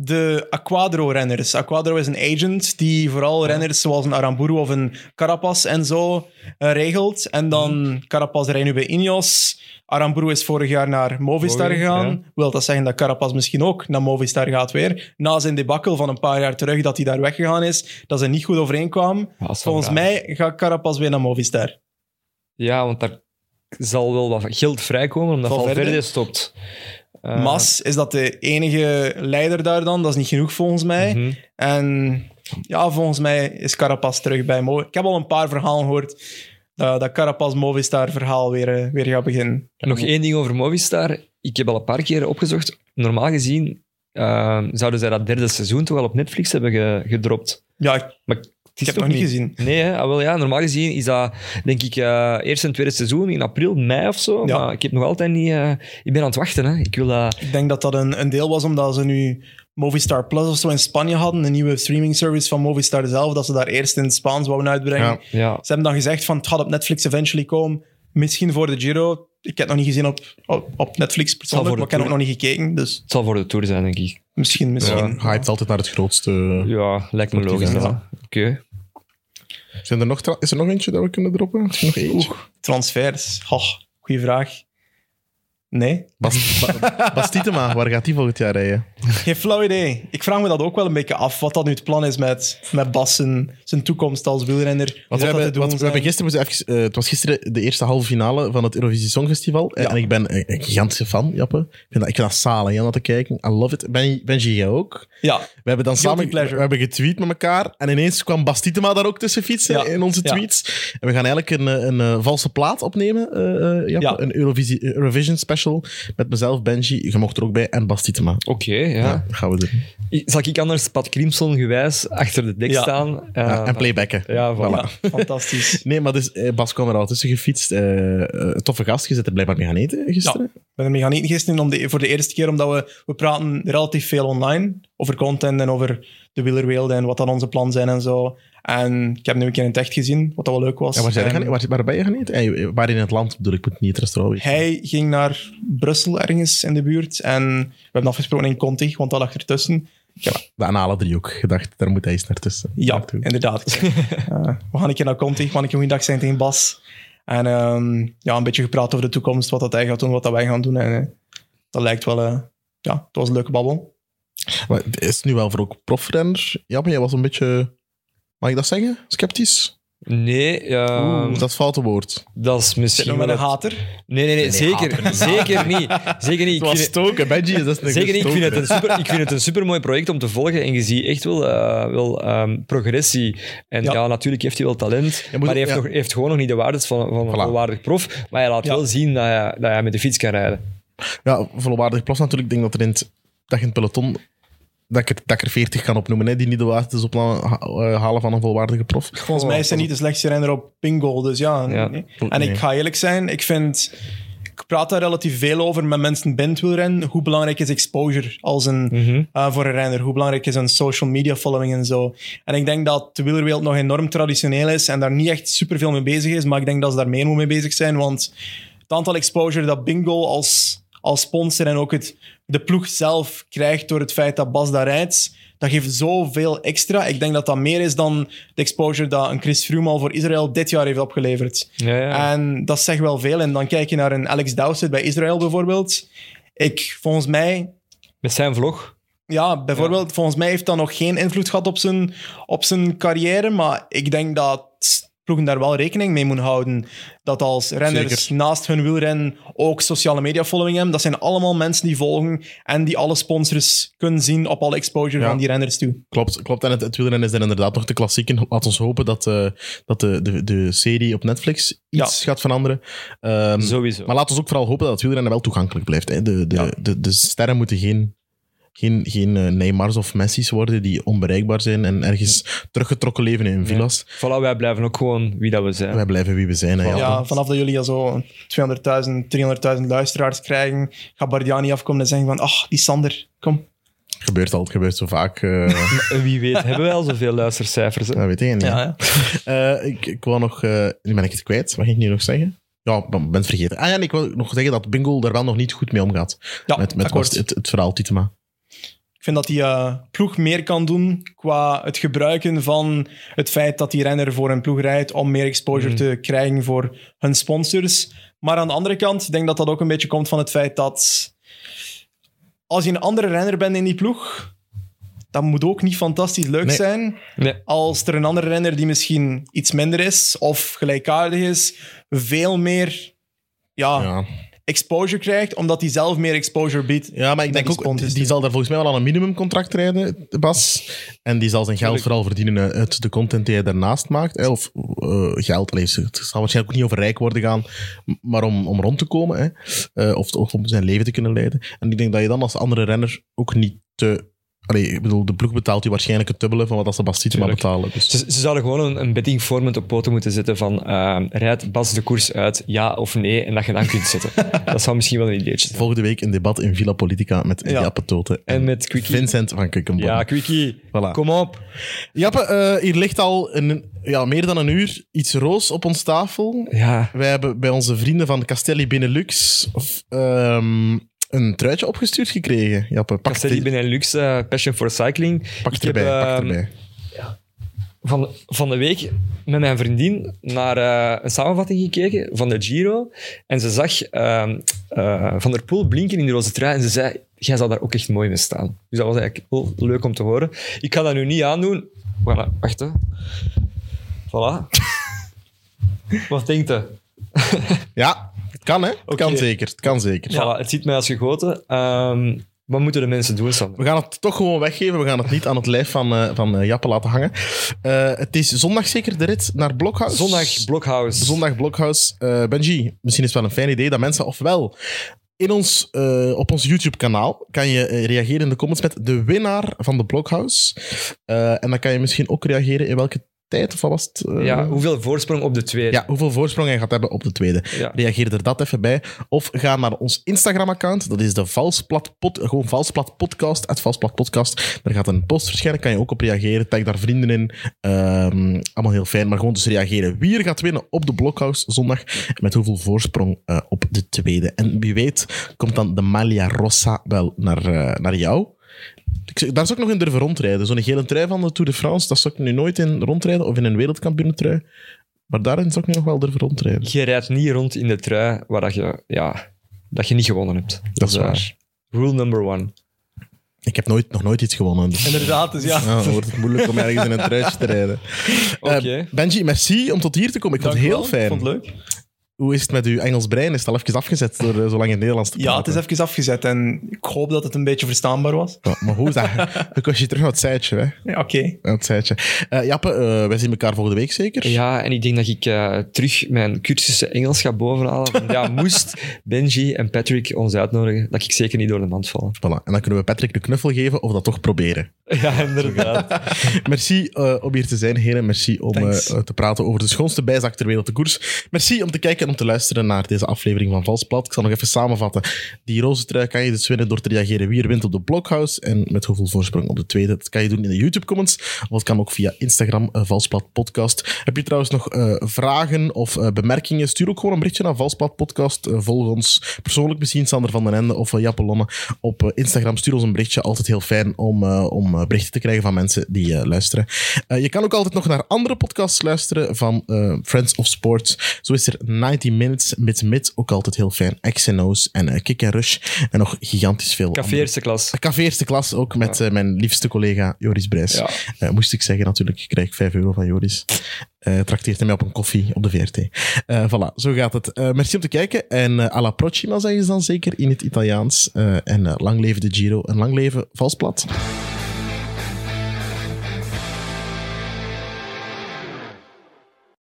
De Aquadro-renners. Aquadro is een agent die vooral renners zoals een Aramburu of een Carapaz en zo regelt. En dan Carapaz rijdt nu bij Ineos. Aramburu is vorig jaar naar Movistar gegaan. Wil dat zeggen dat Carapaz misschien ook naar Movistar gaat weer. Na zijn debakkel van een paar jaar terug dat hij daar weggegaan is, dat ze niet goed overeenkwamen. Volgens mij gaat Carapaz weer naar Movistar. Ja, want daar zal wel wat geld vrijkomen omdat Valverde stopt. Mas is dat de enige leider daar dan. Dat is niet genoeg volgens mij. Mm-hmm. En ja, volgens mij is Carapaz terug bij Movistar. Ik heb al een paar verhalen gehoord dat Carapaz Movistar verhaal weer gaat beginnen. Nog één ding over Movistar. Ik heb al een paar keer opgezocht. Normaal gezien zouden zij dat derde seizoen toch wel op Netflix hebben gedropt. Ja, maar ik heb het nog niet gezien. Nee, hè? Normaal gezien is dat, denk ik, eerst en tweede seizoen in april, mei of zo. Ja. Maar ik heb nog altijd niet... ik ben aan het wachten. Hè. Ik denk dat dat een deel was, omdat ze nu Movistar Plus of zo in Spanje hadden. Een nieuwe streaming service van Movistar zelf. Dat ze daar eerst in het Spaans wouden uitbrengen. Ja. Ja. Ze hebben dan gezegd van, het gaat op Netflix eventually komen. Misschien voor de Giro. Ik heb het nog niet gezien op Netflix persoonlijk, maar ik heb ook nog niet gekeken. Dus. Het zal voor de Tour zijn, denk ik. Misschien. Ja, hyped altijd naar het grootste. Ja, lijkt me logisch. Ja. Oké. Is er nog eentje dat we kunnen droppen? Nog eentje? Transfers. Goeie vraag. Nee. Bas Tietema, waar gaat die volgend jaar rijden? Geen flauw idee. Ik vraag me dat ook wel een beetje af, wat dat nu het plan is met Bas zijn toekomst als wielrenner. Het was gisteren de eerste halve finale van het Eurovisie Songfestival. Ja. En ik ben een gigantische fan, Jappe. Ik vind dat zalig om te kijken. I love it. Benji, jij ook? Ja. We hebben dan samen getweet met elkaar. En ineens kwam Bas Tietema daar ook tussen fietsen in onze tweets. En we gaan eigenlijk een valse plaat opnemen, Jappe. Ja. Een Eurovision special. Met mezelf, Benji, je mocht er ook bij, en Bas Tietema. Oké, gaan we doen. Zal ik anders Pat Crimson gewijs achter de dek staan? En playbacken. Ja, voilà. Ja, fantastisch. Nee, maar dus, Bas kwam er al tussen gefietst. Toffe gast, je zit er blijkbaar mee gaan eten gisteren. Ja. ben ermee gaan eten gisteren voor de eerste keer, omdat we praten relatief veel online over content en over de wielerwereld en wat dan onze plannen zijn en zo. En ik heb nu een keer in het echt gezien, wat dat wel leuk was. Ja, waar ben je gaan eten? Hey, waar in het land bedoel ik, moet niet het restaurant. Hij ging naar Brussel ergens in de buurt en we hebben afgesproken in Contig, want dat lag ertussen. Ja. De anale driehoek. Gedacht, daar moet hij eens naartussen. Ja, naartoe. Inderdaad. We gaan een keer naar Contig, we gaan een keer goeiedag zijn tegen Bas. En een beetje gepraat over de toekomst, wat dat hij gaat doen, wat dat wij gaan doen. En dat lijkt wel... het was een leuke babbel. Maar het is nu wel voor ook profrenner. Ja, maar jij was een beetje... Mag ik dat zeggen? Sceptisch? Nee. Dat is fout te woord. Dat is misschien... Met een hater? Nee, zeker niet. Zeker niet. Het was stoken, Benji. Zeker niet. Ik vind het een supermooi project om te volgen. En je ziet echt wel progressie. En ja, natuurlijk heeft hij wel talent. Maar hij heeft gewoon nog niet de waardes van een volwaardig prof. Maar hij laat wel zien dat hij met de fiets kan rijden. Ja, volwaardig prof natuurlijk. Ik denk dat je in het peloton... Dat ik er 40 kan opnoemen, hè, die niet de waarde is op halen van een volwaardige prof. Volgens mij is hij niet de slechtste renner op Pingol, dus nee. En ik ga eerlijk zijn, ik praat daar relatief veel over met mensen binnen wil rennen. Hoe belangrijk is exposure als voor een renner? Hoe belangrijk is een social media following en zo? En ik denk dat de wielerwereld nog enorm traditioneel is en daar niet echt superveel mee bezig is, maar ik denk dat ze daar meer mee bezig zijn, want het aantal exposure dat Bingo als sponsor en ook de ploeg zelf krijgt door het feit dat Bas daar rijdt, dat geeft zoveel extra. Ik denk dat dat meer is dan de exposure dat een Chris Fromage voor Israël dit jaar heeft opgeleverd. Ja. En dat zegt wel veel. En dan kijk je naar een Alex Dowsett bij Israël bijvoorbeeld. Volgens mij... Met zijn vlog? Ja, bijvoorbeeld. Ja. Volgens mij heeft dat nog geen invloed gehad op zijn carrière, maar ik denk dat ploegen daar wel rekening mee moeten houden. Dat als renners naast hun wielrennen ook sociale media following hebben. Dat zijn allemaal mensen die volgen en die alle sponsors kunnen zien op alle exposure van die renners toe. Klopt. En het wielrennen is inderdaad nog de klassieken. Laat ons hopen dat de serie op Netflix iets gaat veranderen. Sowieso. Maar laat ons ook vooral hopen dat het wielrennen wel toegankelijk blijft. Hè. De sterren moeten geen Neymars of Messi's worden die onbereikbaar zijn en ergens teruggetrokken leven in villa's. Voilà, wij blijven ook gewoon wie dat we zijn. Wij blijven wie we zijn. Vanaf dat jullie zo 200.000, 300.000 luisteraars krijgen, gaat Bardiani afkomen en zeggen van, die Sander, kom. Het gebeurt zo vaak. Wie weet, hebben wij al zoveel luistercijfers? Hè? Dat weet ik niet. Ja. Ik wou nog... nu ben ik het kwijt, wat ging ik nu nog zeggen? Ja, ben het vergeten. Ik wil nog zeggen dat Bingo daar wel nog niet goed mee omgaat. Ja, met het verhaal Titema. Ik vind dat die ploeg meer kan doen qua het gebruiken van het feit dat die renner voor een ploeg rijdt om meer exposure te krijgen voor hun sponsors. Maar aan de andere kant, ik denk dat dat ook een beetje komt van het feit dat als je een andere renner bent in die ploeg, dat moet ook niet fantastisch leuk zijn. Nee. Als er een andere renner die misschien iets minder is of gelijkaardig is, veel meer... exposure krijgt, omdat hij zelf meer exposure biedt. Ja, maar ik denk ook, die zal daar volgens mij wel aan een minimumcontract rijden, Bas. En die zal zijn geld vooral verdienen uit de content die hij daarnaast maakt. Hè? Of geld, het zal waarschijnlijk ook niet over rijk worden gaan, maar om rond te komen. Hè? Of om zijn leven te kunnen leiden. En ik denk dat je dan als andere renner ook niet te... ik bedoel, de ploeg betaalt u waarschijnlijk het dubbele van wat ze Bas Titema betalen. Dus. Ze zouden gewoon een betting format op poten moeten zetten van rijdt Bas de koers uit, ja of nee, en dat je dan kunt zetten. Dat zou misschien wel een ideetje zijn. Volgende week een debat in Villa Politica met Jappe Toten en met Quickie. Vincent van Kukkenborn. Ja, Quickie, voilà. Kom op. Jappe, hier ligt al meer dan een uur iets roos op ons tafel. Ja. Wij hebben bij onze vrienden van Castelli Benelux... een truitje opgestuurd gekregen. Jappe, pak het erbij. Benelux, Passion for Cycling. Pak het erbij. Van de week met mijn vriendin naar een samenvatting gekeken van de Giro. En ze zag Van der Poel blinken in de roze trui. En ze zei, jij zou daar ook echt mooi mee staan. Dus dat was eigenlijk heel leuk om te horen. Ik ga dat nu niet aandoen. Voilà, wacht. Hè. Voilà. Wat denkt u? Ja. Kan, hè? Okay. Het kan zeker. Ja, het ziet mij als gegoten. Wat moeten de mensen doen, Sander? We gaan het toch gewoon weggeven. We gaan het niet aan het lijf van Jappe laten hangen. Het is zondag zeker de rit naar Blockhouse. Zondag Blockhouse. Benji, misschien is het wel een fijn idee dat mensen ofwel op ons YouTube-kanaal kan je reageren in de comments met de winnaar van de Blockhouse. En dan kan je misschien ook reageren in welke tijd of wat was het? Ja, hoeveel voorsprong op de tweede. Ja, hoeveel voorsprong hij gaat hebben op de tweede. Ja. Reageer er dat even bij. Of ga naar ons Instagram-account. Dat is de Valsplat Podcast. @Valsplat Podcast. Daar gaat een post verschijnen. Kan je ook op reageren. Tag daar vrienden in. Allemaal heel fijn. Maar gewoon dus reageren. Wie er gaat winnen op de Blockhouse zondag. Met hoeveel voorsprong op de tweede. En wie weet komt dan de Maglia Rossa wel naar jou. Daar zou ik nog in durven rondrijden. Zo'n gele trui van de Tour de France, daar zou ik nu nooit in rondrijden. Of in een wereldkampioenentrui. Maar daarin zou ik nu nog wel durven rondrijden. Je rijdt niet rond in de trui waar dat je niet gewonnen hebt. Dat is waar. Rule number one. Ik heb nog nooit iets gewonnen. Dus. Inderdaad, dus ja. Dan wordt het moeilijk om ergens in een truitje te rijden. Okay. Benji, merci om tot hier te komen. Ik vond het heel fijn. Ik vond het leuk. Hoe is het met uw Engels brein? Is het al even afgezet door zo lang in het Nederlands te praten? Ja, het is even afgezet en ik hoop dat het een beetje verstaanbaar was. Ja, maar hoe is dat? Dan kost je terug naar het zijtje, hè? Ja, oké. Okay. Jappe, wij zien elkaar volgende week zeker? Ja, en ik denk dat ik terug mijn cursussen Engels ga bovenhalen. Want, ja, moest Benji en Patrick ons uitnodigen, dat ik zeker niet door de mand vallen. Voilà. En dan kunnen we Patrick de knuffel geven of dat toch proberen. Ja, inderdaad. Merci om hier te zijn, heren. Merci om te praten over de schoonste bijzaak ter wereld, de koers. Merci om te kijken om te luisteren naar deze aflevering van Valsplat. Ik zal nog even samenvatten. Die roze trui kan je dus winnen door te reageren wie er wint op de Blockhouse en met hoeveel voorsprong op de tweede. Dat kan je doen in de YouTube-comments, of dat kan ook via Instagram, Valsplat Podcast. Heb je trouwens nog vragen of bemerkingen, stuur ook gewoon een berichtje naar Valsplat Podcast. Volg ons persoonlijk misschien, Sander van den Ende of Jappe Lonne op Instagram. Stuur ons een berichtje. Altijd heel fijn om berichten te krijgen van mensen die luisteren. Je kan ook altijd nog naar andere podcasts luisteren van Friends of Sports. Zo is er 90 Minutes, Mid, ook altijd heel fijn. X&O's en Kick and Rush. En nog gigantisch veel. Café Eerste Klas. Café Eerste Klas, ook met mijn liefste collega Joris Brijs. Ja. Moest ik zeggen natuurlijk, krijg ik €5 van Joris. Trakteert hij mij op een koffie op de VRT. Voilà, zo gaat het. Merci om te kijken. En alla prossima, zeggen ze dan zeker in het Italiaans. En lang leven de Giro en lang leven Valsplat.